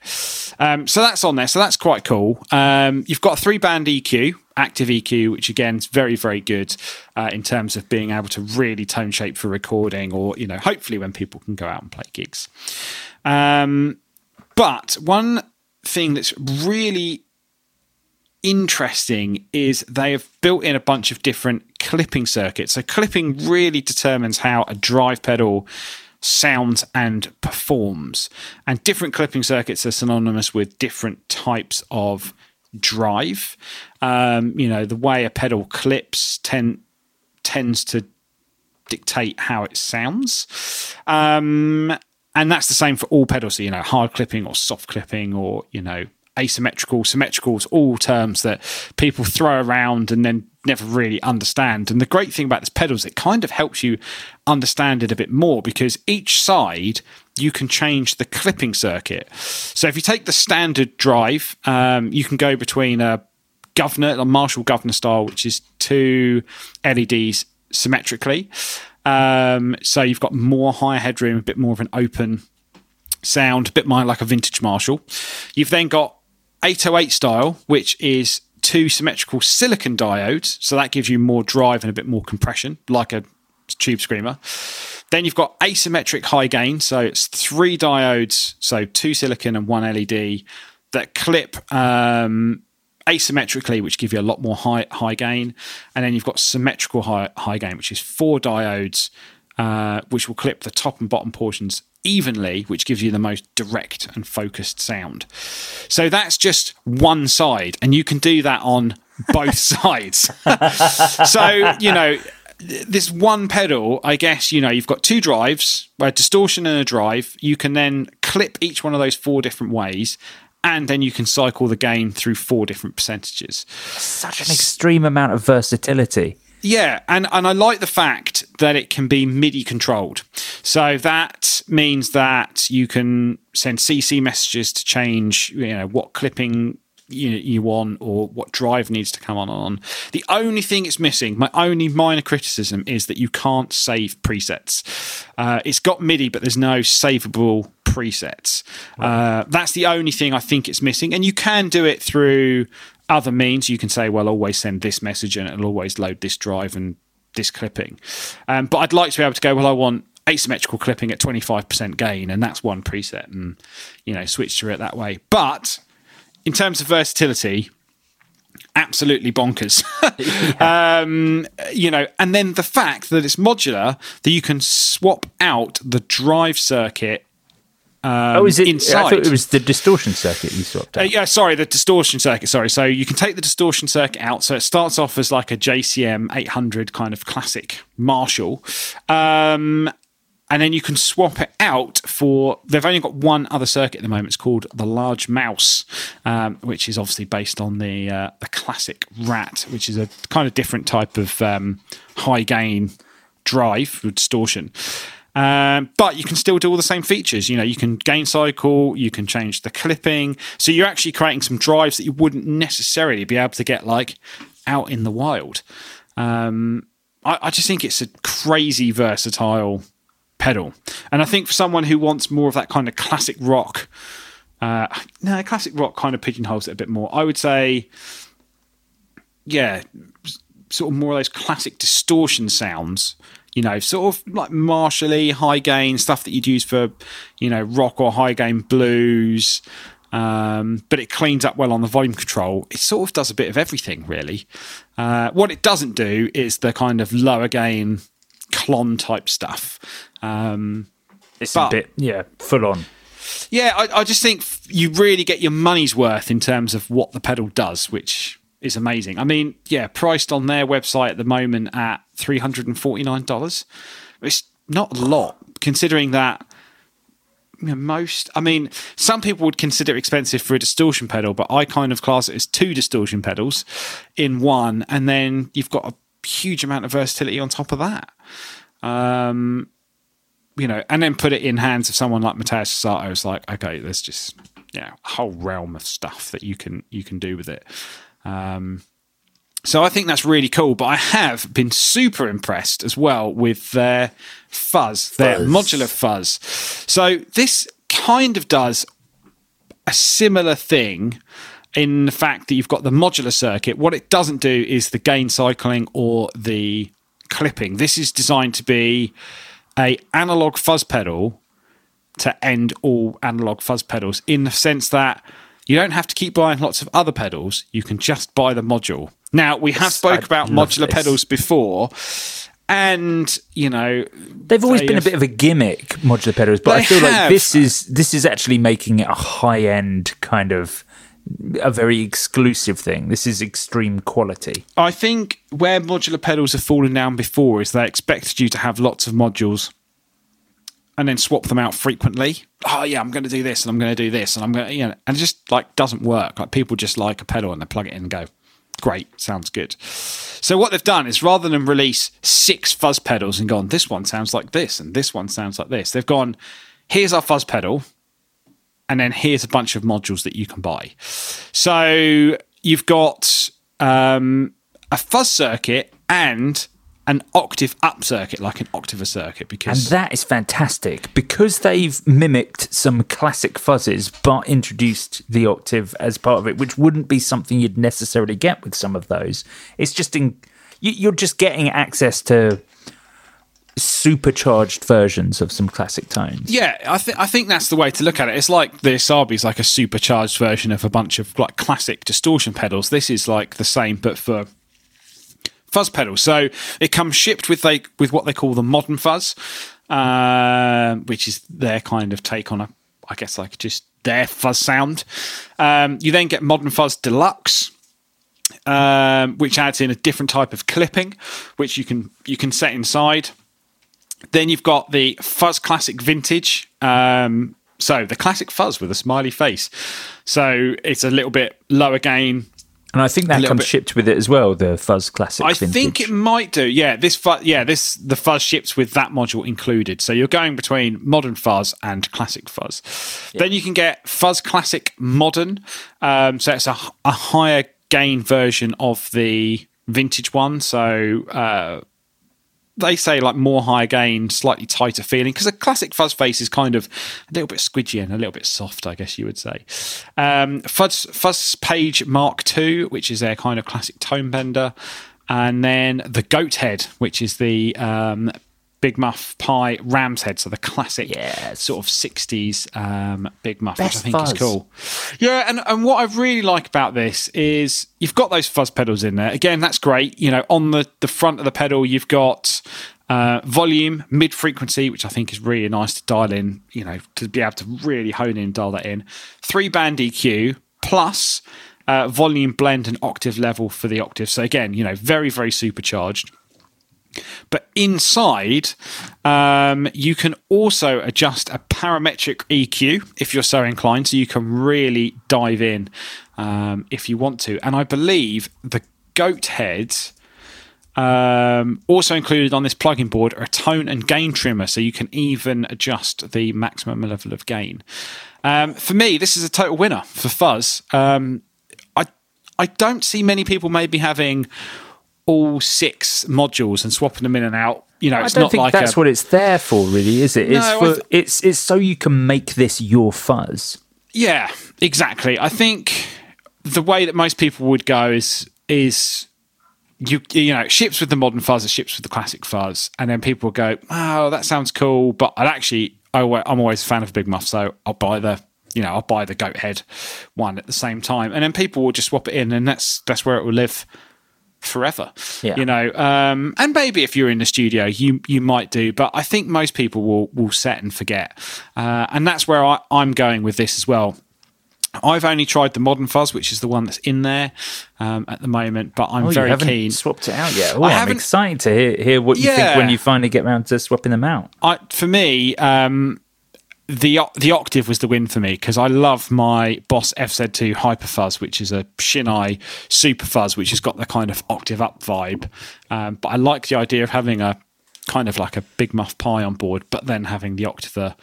Um, so that's on there. So that's quite cool. Um, you've got a three-band E Q, active E Q, which again is very, very good uh, in terms of being able to really tone shape for recording, or, you know, hopefully when people can go out and play gigs. Um, but one thing that's really interesting is they have built in a bunch of different clipping circuits. So clipping really determines how a drive pedal sounds and performs, and different clipping circuits are synonymous with different types of drive. Um, you know, the way a pedal clips ten, tends to dictate how it sounds, um, and that's the same for all pedals. So, you know, hard clipping or soft clipping, or, you know, asymmetrical, symmetrical, all terms that people throw around and then never really understand. And the great thing about this pedal is it kind of helps you understand it a bit more, because each side you can change the clipping circuit. So if you take the standard drive, um, you can go between a governor, a Marshall governor style, which is two L E Ds symmetrically. Um, so you've got more higher headroom, a bit more of an open sound, a bit more like a vintage Marshall. You've then got eight oh eight style, which is two symmetrical silicon diodes. So that gives you more drive and a bit more compression, like a Tube Screamer. Then you've got asymmetric high gain. So it's three diodes, so two silicon and one L E D that clip um, asymmetrically, which give you a lot more high high gain. And then you've got symmetrical high, high gain, which is four diodes, uh, which will clip the top and bottom portions evenly, which gives you the most direct and focused sound. So that's just one side, and you can do that on both sides. So, you know, this one pedal, I guess, you know, you've got two drives, a distortion and a drive. You can then clip each one of those four different ways, and then you can cycle the gain through four different percentages. Such an extreme amount of versatility. Yeah, and, and I like the fact that it can be MIDI controlled. So that means that you can send C C messages to change, you know, what clipping you you want or what drive needs to come on on. The only thing it's missing, my only minor criticism, is that you can't save presets. Uh, it's got MIDI, but there's no savable presets. Uh, that's the only thing I think it's missing. And you can do it through other means. You can say, well, always send this message and it'll always load this drive and this clipping. Um, but I'd like to be able to go, well, I want asymmetrical clipping at twenty-five percent gain, and that's one preset, and, you know, switch through it that way. But in terms of versatility, absolutely bonkers. Yeah. Um, you know, and then the fact that it's modular, that you can swap out the drive circuit. Um, oh, is it? Inside. I thought it was the distortion circuit you swapped out. Uh, yeah, sorry, the distortion circuit. Sorry, so you can take the distortion circuit out. So it starts off as like a J C M eight hundred kind of classic Marshall, um, and then you can swap it out for. They've only got one other circuit at the moment. It's called the Large Mouse, um, which is obviously based on the uh, the classic Rat, which is a kind of different type of um, high gain drive with distortion. Um, but you can still do all the same features. You know, you can gain cycle, you can change the clipping. So you're actually creating some drives that you wouldn't necessarily be able to get like out in the wild. Um, I, I just think it's a crazy versatile pedal. And I think for someone who wants more of that kind of classic rock, uh, no, classic rock kind of pigeonholes it a bit more. I would say, yeah, sort of more of those classic distortion sounds. You know, sort of like Marshally, high gain, stuff that you'd use for, you know, rock or high gain blues. Um, but it cleans up well on the volume control. It sort of does a bit of everything, really. Uh, what it doesn't do is the kind of lower gain clon type stuff. Um, it's but, a bit, yeah, full on. Yeah, I, I just think you really get your money's worth in terms of what the pedal does, which is amazing. I mean, yeah, priced on their website at the moment at three hundred forty-nine dollars. It's not a lot, considering that most, I mean, some people would consider it expensive for a distortion pedal, but I kind of class it as two distortion pedals in one, and then you've got a huge amount of versatility on top of that. Um, you know, and then put it in hands of someone like Matteo Sasato. It's like, okay, there's just, yeah, a whole realm of stuff that you can you can do with it. Um, so I think that's really cool, but I have been super impressed as well with their fuzz, fuzz, their modular fuzz. So this kind of does a similar thing in the fact that you've got the modular circuit. What it doesn't do is the gain cycling or the clipping. This is designed to be an analog fuzz pedal to end all analog fuzz pedals, in the sense that you don't have to keep buying lots of other pedals. You can just buy the module. Now, we have spoke I about modular this. pedals before, and, you know, they've always they been have, a bit of a gimmick, modular pedals, but I feel have. like this is this is actually making it a high-end kind of, a very exclusive thing. This is extreme quality. I think where modular pedals have fallen down before is they expected you to have lots of modules and then swap them out frequently. Oh yeah, I'm going to do this, and I'm going to do this, and I'm going to, you know, and it just like doesn't work. Like people just like a pedal and they plug it in and go, great, sounds good. So what they've done is rather than release six fuzz pedals and gone, this one sounds like this and this one sounds like this, they've gone, here's our fuzz pedal, and then here's a bunch of modules that you can buy. So you've got um, a fuzz circuit and an octave up circuit, like an Octava circuit. Because and that is fantastic, because they've mimicked some classic fuzzes but introduced the octave as part of it, which wouldn't be something you'd necessarily get with some of those. It's just in, you're just getting access to supercharged versions of some classic tones. Yeah, I think I think that's the way to look at it. It's like the Asabi is like a supercharged version of a bunch of like classic distortion pedals. This is like the same but for fuzz pedals. So it comes shipped with they with what they call the modern fuzz, uh, which is their kind of take on a, I guess like just their fuzz sound. Um, you then get modern fuzz deluxe, um, which adds in a different type of clipping, which you can you can set inside. Then you've got the fuzz classic vintage. Um, so the classic fuzz with a smiley face. So it's a little bit lower gain. And I think that comes bit. shipped with it as well, the fuzz classic I vintage. think it might do. Yeah, this fu- yeah, this the fuzz ships with that module included. So you're going between modern fuzz and classic fuzz. Yeah. Then you can get fuzz classic modern. Um, so it's a, a higher gain version of the vintage one. So uh, they say like more high gain, slightly tighter feeling, because a classic fuzz face is kind of a little bit squidgy and a little bit soft, I guess you would say. Um, fuzz, fuzz Page Mark two, which is their kind of classic tone bender. And then the Goat Head, which is the um, Big Muff Pie Ram's Head. So the classic yes. sort of sixties um, Big Muff, Best which I think fuzz. is cool. Yeah, and, and what I really like about this is you've got those fuzz pedals in there. Again, that's great. You know, on the, the front of the pedal, you've got Uh, volume, mid-frequency, which I think is really nice to dial in, you know, to be able to really hone in and dial that in. Three-band E Q plus uh, volume blend and octave level for the octave. So again, you know, very, very supercharged. But inside, um, you can also adjust a parametric E Q if you're so inclined, so you can really dive in um, if you want to. And I believe the Goat Head... Um, also included on this plugin board are a tone and gain trimmer, so you can even adjust the maximum level of gain. Um, for me, this is a total winner for fuzz. Um, I I don't see many people maybe having all six modules and swapping them in and out. You know, it's I don't not think like that's a, what it's there for, really, is it? It's no, for, th- it's it's so you can make this your fuzz. Yeah, exactly. I think the way that most people would go is is. You you know, it ships with the modern fuzz, it ships with the classic fuzz, and then people will go, oh, that sounds cool, but I'd actually, I'm always a fan of Big Muff, so I'll buy the, you know, I'll buy the Goat Head one at the same time, and then people will just swap it in, and that's that's where it will live forever, yeah. you know. Um, and maybe if you're in the studio, you you might do, but I think most people will will set and forget, uh, and that's where I, I'm going with this as well. I've only tried the modern fuzz, which is the one that's in there um, at the moment, but I'm oh, very you haven't keen. Swapped it out yet? Oh, I I'm haven't... excited to hear, hear what you yeah. think when you finally get around to swapping them out. I, for me, um, the the octave was the win for me, because I love my Boss F Z two Hyper Fuzz, which is a Shinai Super Fuzz, which has got the kind of octave up vibe. Um, but I like the idea of having a kind of like a Big Muff Pie on board, but then having the octave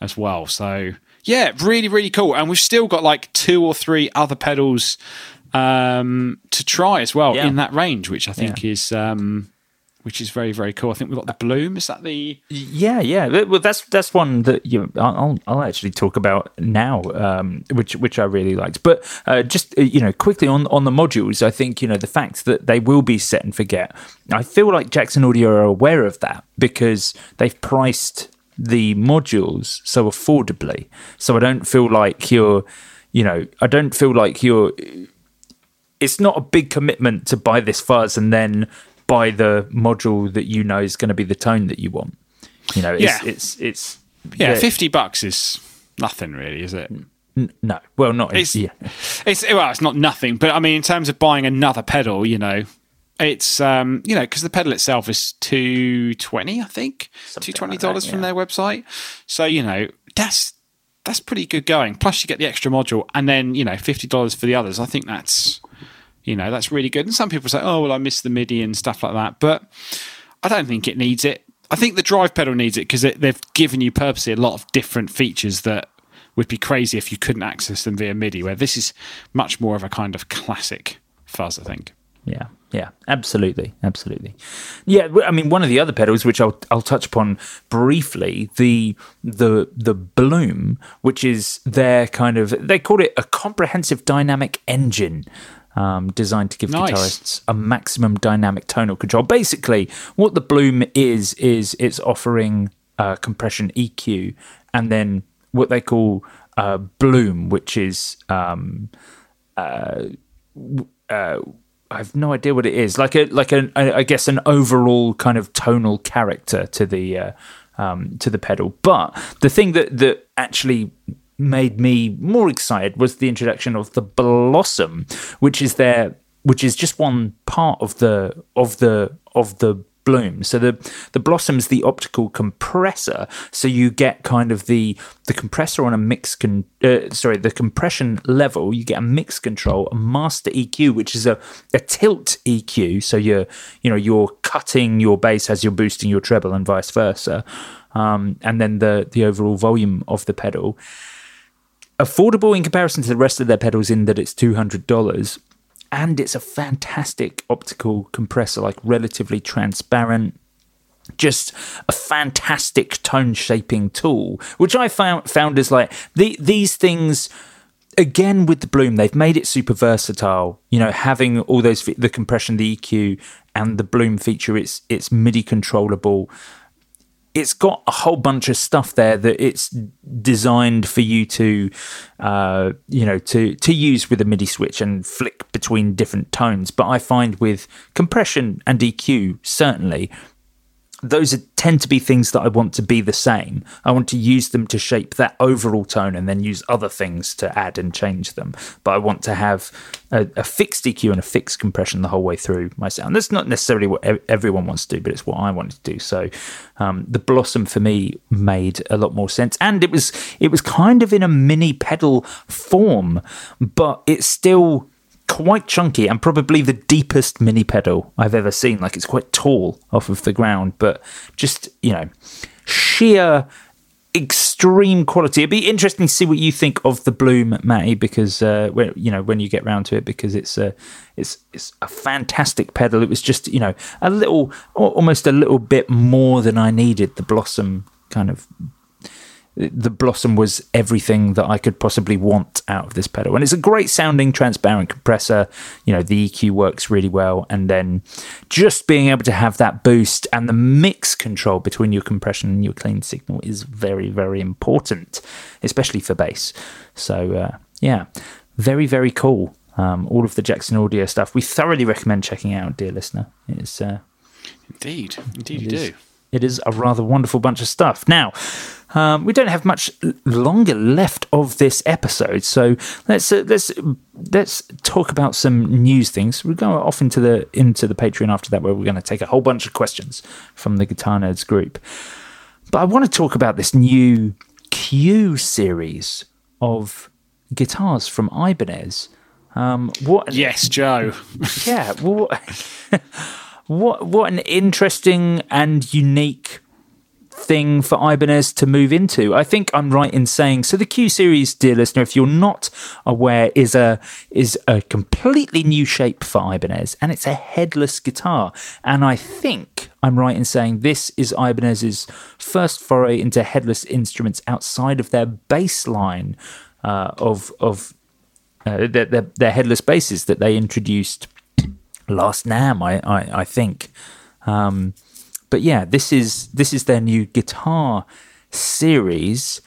as well. So. Yeah, really, really cool. And we've still got like two or three other pedals um, to try as well yeah. in that range, which I think yeah. is um, which is very, very cool. I think we've got the Bloom. Is that the? Yeah, yeah. Well, that's that's one that you know, I'll I'll actually talk about now, um, which which I really liked. But uh, just you know, quickly on on the modules, I think you know the fact that they will be set and forget. I feel like Jackson Audio are aware of that because they've priced the modules so affordably, so I don't feel like you're you know I don't feel like you're it's not a big commitment to buy this fuzz and then buy the module that you know is going to be the tone that you want, you know. It's yeah. it's, it's it's yeah, yeah fifty bucks is nothing really, is it? N- no well not it's yeah. it's well it's not nothing, but I mean in terms of buying another pedal, you know, it's um you know because the pedal itself is two twenty, I think, two hundred twenty dollars from their website, so you know that's that's pretty good going, plus you get the extra module and then you know fifty dollars for the others. I think that's you know, that's really good. And some people say, oh, well, I miss the MIDI and stuff like that. But I don't think it needs it. I think the drive pedal needs it because they've given you purposely a lot of different features that would be crazy if you couldn't access them via MIDI, where this is much more of a kind of classic fuzz, I think. Yeah. Yeah, absolutely, absolutely. Yeah, I mean, one of the other pedals, which I'll I'll touch upon briefly, the the the Bloom, which is their kind of, they call it a comprehensive dynamic engine, um, designed to give nice. guitarists a maximum dynamic tonal control. Basically, what the Bloom is is it's offering uh, compression, E Q, and then what they call uh, Bloom, which is um, uh, uh I have no idea what it is. Like a like an I guess an overall kind of tonal character to the uh, um, to the pedal. But the thing that that actually made me more excited was the introduction of the Blossom, which is their which is just one part of the of the of the Bloom. So the the Blossom's the optical compressor. So you get kind of the the compressor on a mix con uh, sorry the compression level. You get a mix control, a master E Q, which is a, a tilt E Q. So you're you know you're cutting your bass as you're boosting your treble and vice versa. Um, and then the the overall volume of the pedal. Affordable in comparison to the rest of their pedals in that it's two hundred dollars. And it's a fantastic optical compressor, like relatively transparent, just a fantastic tone-shaping tool, which I found found is like the, these things. Again, with the Bloom, they've made it super versatile. You know, having all those the compression, the E Q, and the Bloom feature. It's it's MIDI controllable. It's got a whole bunch of stuff there that it's designed for you to, uh, you know, to, to use with a MIDI switch and flick between different tones. But I find with compression and E Q, certainly, those are, tend to be things that I want to be the same. I want to use them to shape that overall tone and then use other things to add and change them. But I want to have a, a fixed E Q and a fixed compression the whole way through my sound. That's not necessarily what ev- everyone wants to do, but it's what I wanted to do. So um, the Blossom for me made a lot more sense. And it was it was kind of in a mini pedal form, but it's still quite chunky and probably the deepest mini pedal I've ever seen. Like, it's quite tall off of the ground, but just, you know, sheer extreme quality. It'd be interesting to see what you think of the Bloom, Matty, because uh when you know when you get round to it, because it's a it's it's a fantastic pedal. It was just, you know, a little almost a little bit more than I needed. The Blossom kind of The Blossom was everything that I could possibly want out of this pedal. And it's a great sounding, transparent compressor. You know, the E Q works really well. And then just being able to have that boost and the mix control between your compression and your clean signal is very, very important, especially for bass. So, uh, yeah, very, very cool. Um, all of the Jackson Audio stuff we thoroughly recommend checking out, dear listener. It's, uh, indeed, indeed you do. It is a rather wonderful bunch of stuff. Now, um, we don't have much longer left of this episode, so let's uh, let's let's talk about some news things. We'll go off into the into the Patreon after that, where we're going to take a whole bunch of questions from the Guitar Nerds group. But I want to talk about this new Q series of guitars from Ibanez. Um, what? Yes, Joe. Yeah. Well. What what an interesting and unique thing for Ibanez to move into. I think I'm right in saying so. The Q series, dear listener, if you're not aware, is a is a completely new shape for Ibanez, and it's a headless guitar. And I think I'm right in saying this is Ibanez's first foray into headless instruments outside of their baseline uh, of of uh, their, their their headless basses that they introduced last NAMM, I, I, I think. Um, but yeah, this is this is their new guitar series.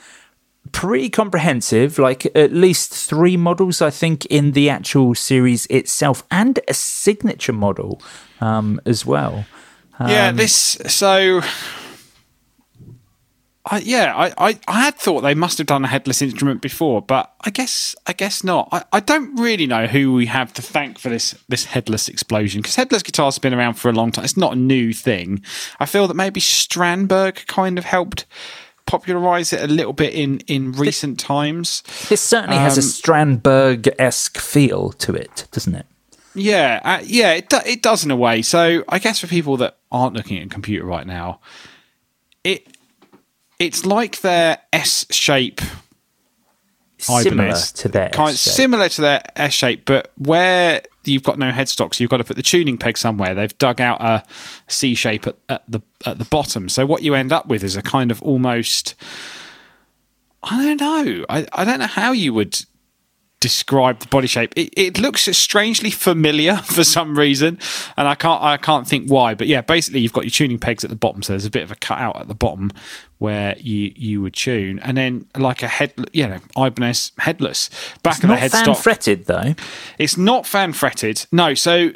Pretty comprehensive, like at least three models, I think, in the actual series itself, and a signature model um, as well. Um, yeah, this... So... I, yeah, I, I, I had thought they must have done a headless instrument before, but I guess I guess not. I, I don't really know who we have to thank for this this headless explosion, because headless guitars have been around for a long time. It's not a new thing. I feel that maybe Strandberg kind of helped popularise it a little bit in, in recent this, times. This certainly um, has a Strandberg-esque feel to it, doesn't it? Yeah, uh, yeah, it do, it does in a way. So I guess for people that aren't looking at a computer right now, it it's like their S-shape Ibanez, to their kind S-shape. similar to their S-shape, but where you've got no headstock, so you've got to put the tuning peg somewhere. They've dug out a C-shape at, at the at the bottom. So what you end up with is a kind of almost, I don't know, I, I don't know how you would describe the body shape. It, it looks strangely familiar for some reason, and I can't I can't think why. But yeah, basically you've got your tuning pegs at the bottom, so there's a bit of a cutout at the bottom where you you would tune, and then like a head, you know, Ibanez headless back of the headstock. It's not fan fretted though. It's not fan fretted. No, so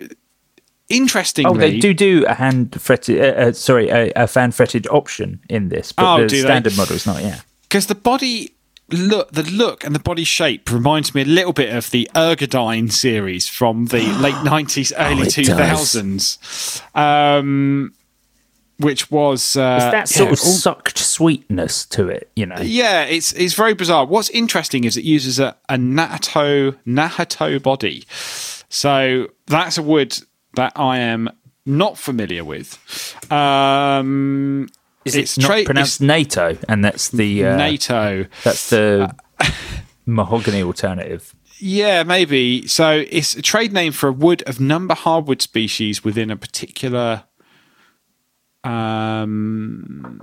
interestingly, oh, they do do a hand fretted. Uh, uh, sorry, a, a fan fretted option in this, but oh, the standard they? model is not. Yeah, because the body. Look, the look and the body shape reminds me a little bit of the Ergodine series from the late nineties, early oh, two thousands, um, which was uh, it's that sort yeah, of all... sucked sweetness to it, you know. Yeah, it's it's very bizarre. What's interesting is it uses a, a NATO NATO body, so that's a wood that I am not familiar with. Um, Is it's it not tra- pronounced it's NATO, and that's the uh, NATO. That's the uh, mahogany alternative. Yeah, maybe. So it's a trade name for a wood of number hardwood species within a particular um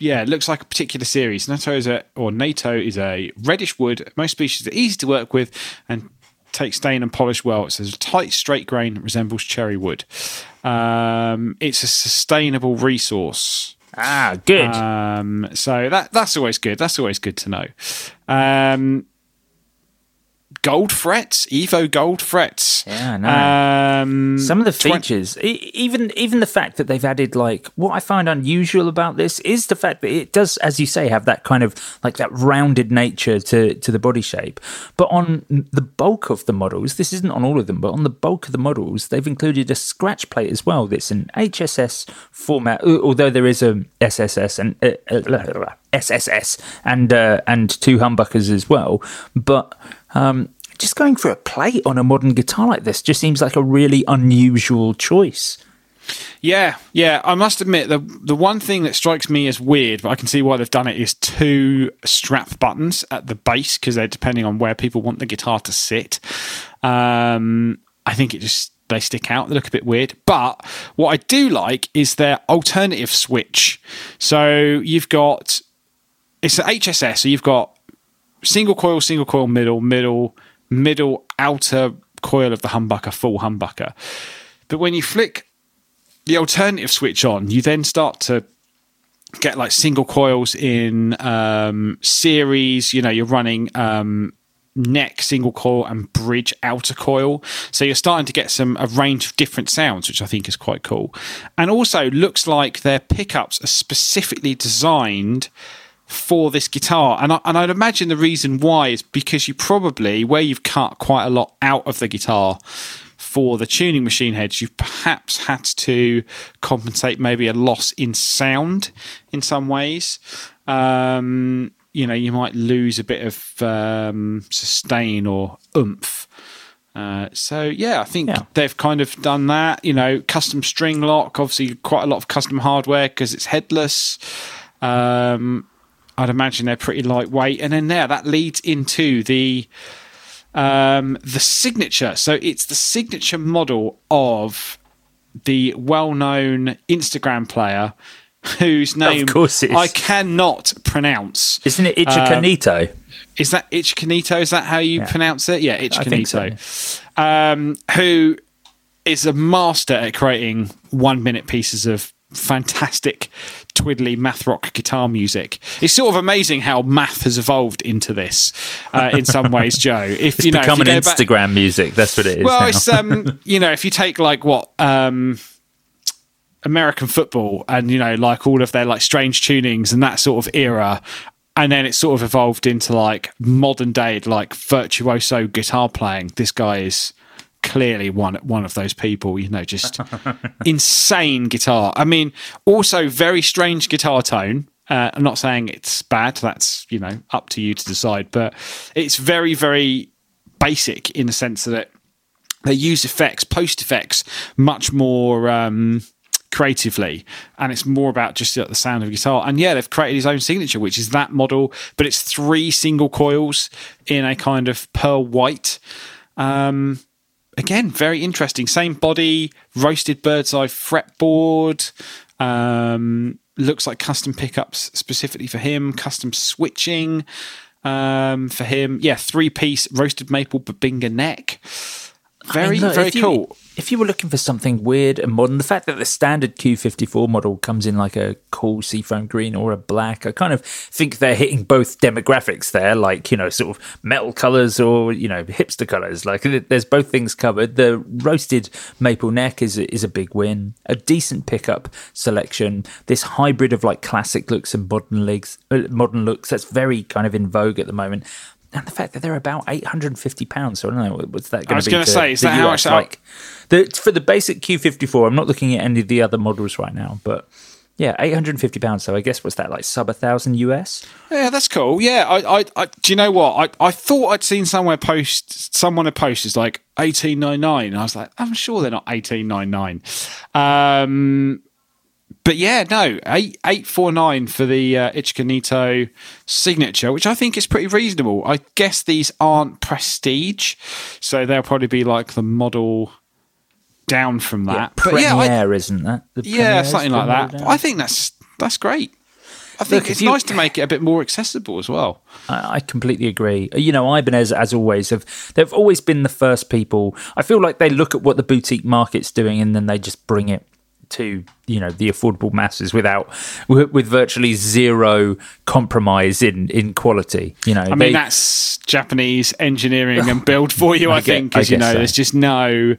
Yeah, it looks like a particular series. NATO is a or NATO is a reddish wood. Most species are easy to work with and take stain and polish well. It's a tight, straight grain that resembles cherry wood. Um, it's a sustainable resource. Ah, good. Um, so that that's always good. That's always good to know. Um, gold frets, Evo gold frets. Yeah, I know. Um, Some of the features, tw- e- even even the fact that they've added, like, what I find unusual about this is the fact that it does, as you say, have that kind of, like, that rounded nature to, to the body shape. But on the bulk of the models, this isn't on all of them, but on the bulk of the models, they've included a scratch plate as well that's in H S S format, although there is a S S S and uh, uh, S S S and uh, and two humbuckers as well. But um, just going for a plate on a modern guitar like this just seems like a really unusual choice. Yeah, yeah. I must admit, the the one thing that strikes me as weird, but I can see why they've done it, is two strap buttons at the base, because they're depending on where people want the guitar to sit. Um, I think it just they stick out. They look a bit weird. But what I do like is their alternative switch. So you've got... It's an H S S, so you've got single coil, single coil, middle, middle, middle, outer coil of the humbucker, full humbucker. But when you flick the alternative switch on, you then start to get like single coils in um, series. You know, you're running um, neck, single coil, and bridge, outer coil. So you're starting to get some a range of different sounds, which I think is quite cool. And also looks like their pickups are specifically designed for this guitar, and, I, and I'd imagine the reason why is because you probably, where you've cut quite a lot out of the guitar for the tuning machine heads, you've perhaps had to compensate maybe a loss in sound in some ways. Um, you know, you might lose a bit of um, sustain or oomph. Uh, so yeah, I think yeah. they've kind of done that. You know, custom string lock, obviously quite a lot of custom hardware because it's headless. Um, I'd imagine they're pretty lightweight, and then there that leads into the um, the signature. So it's the signature model of the well-known Instagram player whose name of course I cannot pronounce. Isn't it Ichika Nito? Um, is that Ichika Nito? Is that how you yeah. pronounce it? Yeah, Ichika Nito. So, yeah. Um, who is a master at creating one-minute pieces of fantastic twiddly math rock guitar music. It's sort of amazing how math has evolved into this uh, in some ways, Joe. If it's you know, become if you an Instagram back, music. That's what it is. Well, now. it's um, you know, if you take like what um, American football and you know, like all of their like strange tunings and that sort of era, and then it sort of evolved into like modern day like virtuoso guitar playing. This guy is clearly one one of those people, you know, just insane guitar. I mean, also very strange guitar tone. Uh, I'm not saying it's bad. That's, you know, up to you to decide. But it's very, very basic in the sense that they use effects, post effects, much more um, creatively, and it's more about just like, the sound of the guitar. And yeah, they've created his own signature, which is that model, but it's three single coils in a kind of pearl white. Um, again, very interesting. Same body, roasted bird's eye fretboard. Um, looks like custom pickups specifically for him, custom switching um, for him. Yeah, three-piece roasted maple Babinga neck. Very, I mean, look, very if you, cool. If you were looking for something weird and modern, the fact that the standard Q fifty-four model comes in like a cool seafoam green or a black, I kind of think they're hitting both demographics there, like, you know, sort of metal colours or, you know, hipster colours. Like, there's both things covered. The roasted maple neck is, is a big win. A decent pickup selection. This hybrid of, like, classic looks and modern, legs, modern looks, that's very kind of in vogue at the moment. And the fact that they're about eight hundred fifty pounds, so I don't know, what's that going to be? I was going to say, is that how much? Like, the, for the basic Q fifty-four, I'm not looking at any of the other models right now, but yeah, eight hundred fifty pounds, so I guess what's that, like sub one thousand U S? Yeah, that's cool. Yeah, I, I, I, do you know what? I, I thought I'd seen somewhere post, someone had posted like eighteen ninety-nine, and I was like, I'm sure they're not eighteen ninety-nine. Um... But yeah, no, eight eight four nine for the uh, Ichika Nito signature, which I think is pretty reasonable. I guess these aren't prestige, so they'll probably be like the model down from that. Yeah, but Premier, yeah, I, isn't that? The yeah, something like that. Down. I think that's that's great. I think Look, it's you, nice to make it a bit more accessible as well. I, I completely agree. You know, Ibanez, as always, have they've always been the first people. I feel like they look at what the boutique market's doing and then they just bring it to, you know, the affordable masses without with virtually zero compromise in in quality. You know, I mean, they, that's Japanese engineering and build for you. I, I think, because you know, so. there's just no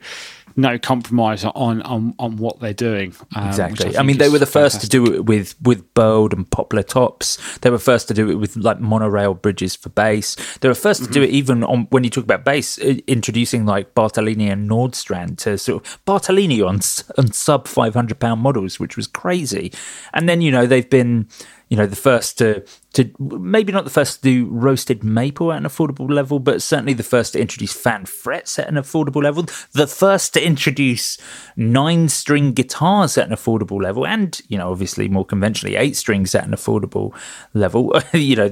no compromise on on, on what they're doing. Um, exactly. I, I mean, they were the first fantastic. to do it with with bowed and poplar tops. They were first to do it with like monorail bridges for bass. They were first mm-hmm. to do it even on when you talk about bass, introducing like Bartolini and Nordstrand to sort of Bartolini on on sub five hundred pound models, which was crazy. And then, you know, they've been, you know, the first to to maybe not the first to do roasted maple at an affordable level, but certainly the first to introduce fan frets at an affordable level, the first to introduce nine string guitars at an affordable level, and, you know, obviously more conventionally eight strings at an affordable level. You know,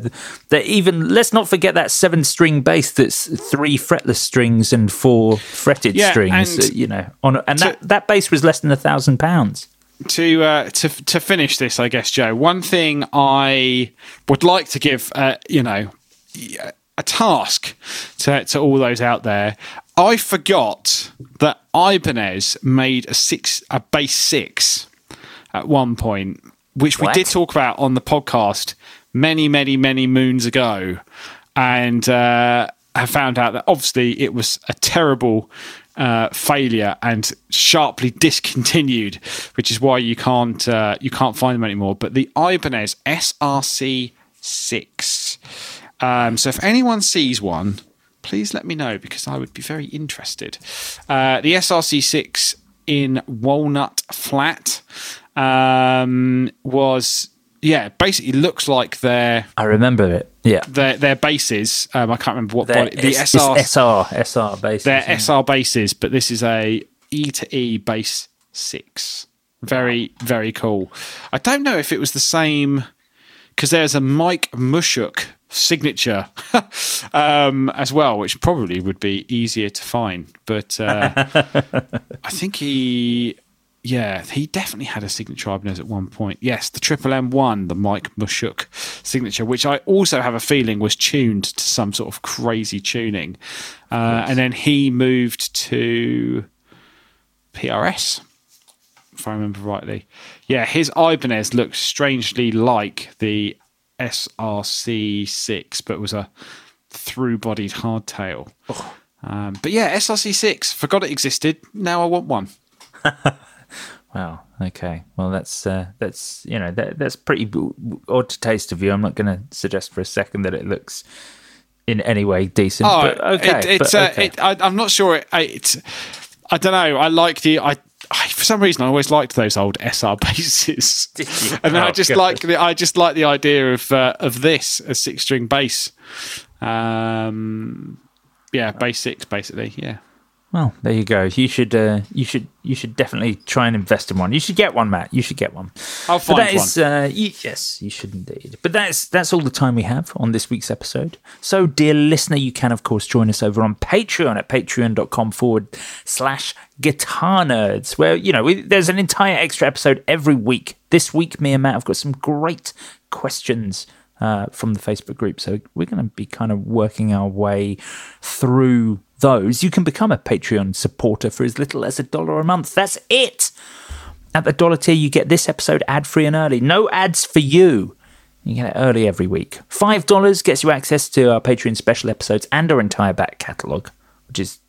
that even let's not forget that seven string bass that's three fretless strings and four fretted yeah, strings. And you know, on and to- that that bass was less than a thousand pounds. To uh, to to finish this, I guess, Joe, one thing I would like to give, uh, you know, a task to to all those out there. I forgot that Ibanez made a six a bass six at one point, which what? we did talk about on the podcast many, many, many moons ago, and uh, I found out that obviously it was a terrible Uh, failure and sharply discontinued, which is why you can't uh, you can't find them anymore. But the Ibanez S R C six. Um, so if anyone sees one, please let me know because I would be very interested. Uh, the S R C six in walnut flat um, was. Yeah, basically looks like their... I remember it, yeah. Their their bases. Um, I can't remember what... Their, body, the it's, S R... It's S R, S R bases. Their S R bases, but this is a E to E base six. Very, very cool. I don't know if it was the same... Because there's a Mike Mushuk signature um, as well, which probably would be easier to find. But uh, I think he... Yeah, he definitely had a signature Ibanez at one point. Yes, the Triple M one, the Mike Mushuk signature, which I also have a feeling was tuned to some sort of crazy tuning. Uh, and then he moved to P R S, if I remember rightly. Yeah, his Ibanez looked strangely like the S R C six, but was a through-bodied hardtail. Oh. Um, but yeah, S R C six, forgot it existed. Now I want one. Wow. Okay. Well, that's uh, that's you know that that's pretty odd to taste of you. I'm not going to suggest for a second that it looks in any way decent. Oh, but okay. It, it's. But okay. Uh, it, I, I'm not sure. It, it's. I don't know. I like the. I, I for some reason I always liked those old S R basses, yeah. and oh, I just God. like the. I just like the idea of uh, of this a six string bass. Um. Yeah, basics, basically. Yeah. Well, there you go. You should, uh, you should, you should definitely try and invest in one. You should get one, Matt. You should get one. I'll find that one. Is, uh, you, yes, you should indeed. But that's that's all the time we have on this week's episode. So, dear listener, you can of course join us over on Patreon at patreon.com forward slash guitar nerds, where you know we, there's an entire extra episode every week. This week, me and Matt have got some great questions uh, from the Facebook group, so we're going to be kind of working our way through those. You can become a Patreon supporter for as little as a dollar a month. That's it. At the dollar tier, you get this episode ad-free and early. No ads for you. You get it early every week. five dollars gets you access to our Patreon special episodes and our entire back catalogue, which is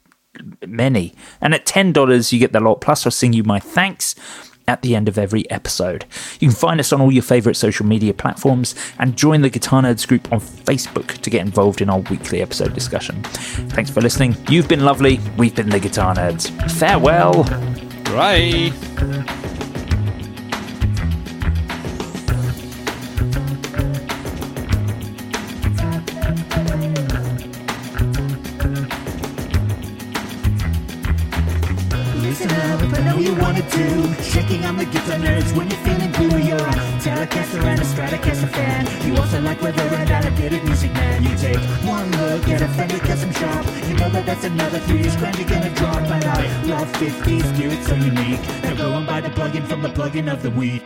many. And at ten dollars, you get the lot. Plus, I'll sing you my thanks at the end of every episode. You can find us on all your favourite social media platforms and join the Guitar Nerds group on Facebook to get involved in our weekly episode discussion. Thanks for listening. You've been lovely. We've been the Guitar Nerds. Farewell. Bye. Checking on the guitar nerds when you're feeling blue. You're a Telecaster and a Stratocaster fan. You also like weather and alligator music, man. You take one look at a Fender Custom Shop. You know that that's another three-ish grand you're gonna drop. But I love fifties, dude, it's so unique. Now go and buy the plug-in from the plug-in of the week.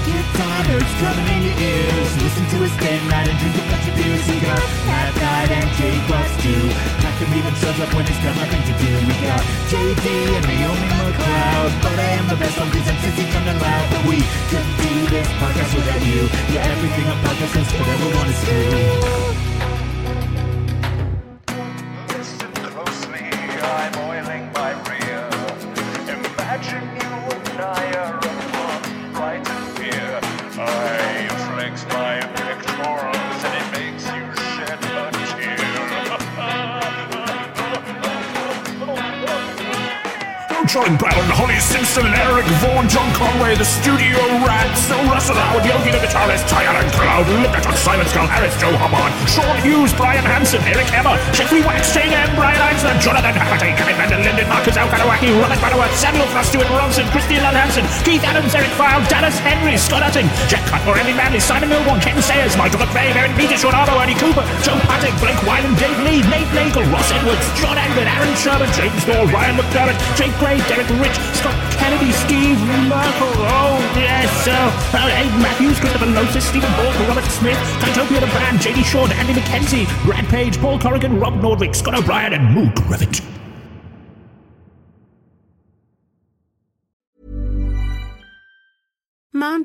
Guitar nerds coming in your ears. Listen to us then, ride and drink a bunch of beers. We got Matt Knight and Jay Rocket too. Matt can even shows up when it's got nothing to do. We got J D and Naomi McCloud, but I am the best on these since he come to loud. But we couldn't do this podcast without you. Yeah, everything on podcast is whatever we want to do. Joe Branton, Holly Simpson, Eric Vaughan, John Conway, the Studio Rats, Phil Russell, Howard Yogi, the guitarist, Tyon and Cloud, Lippiton, Simon Skull, Harris, Joe Hubbard, Sean Hughes, Brian Hansen, Eric Emmer, Jeffrey Wax, Shane M, Brian Eisner, Jonathan Hafferty, Kevin Vanden Linden, Marcus Alkanawaki, Robert Banowat, Samuel Frost, Stuart Ronson, Christian Lund Hansen, Keith Adams, Eric File, Dallas Henry, Scott Utting, Jack Cutmore, Andy Manley, Simon Milborn, Ken Sayers, Michael McVeigh, Aaron Peter, Sean Arbo, Ernie Cooper, Joe Patek, Blake Wyland, Dave Lee, Nate Nagel, Ross Edwards, John Anglin, Aaron Sherman, James Law, Ryan McDermott, Jake Gray, Derek Rich, Scott Kennedy, Steve Merkel, oh yes, so uh, Abe Matthews, Christopher Losis, Stephen Bork, Robert Smith, Titopia the Band, J D Shaw, Andy McKenzie, Brad Page, Paul Corrigan, Rob Nordwick, Scott O'Brien, and Moog Revit. Mom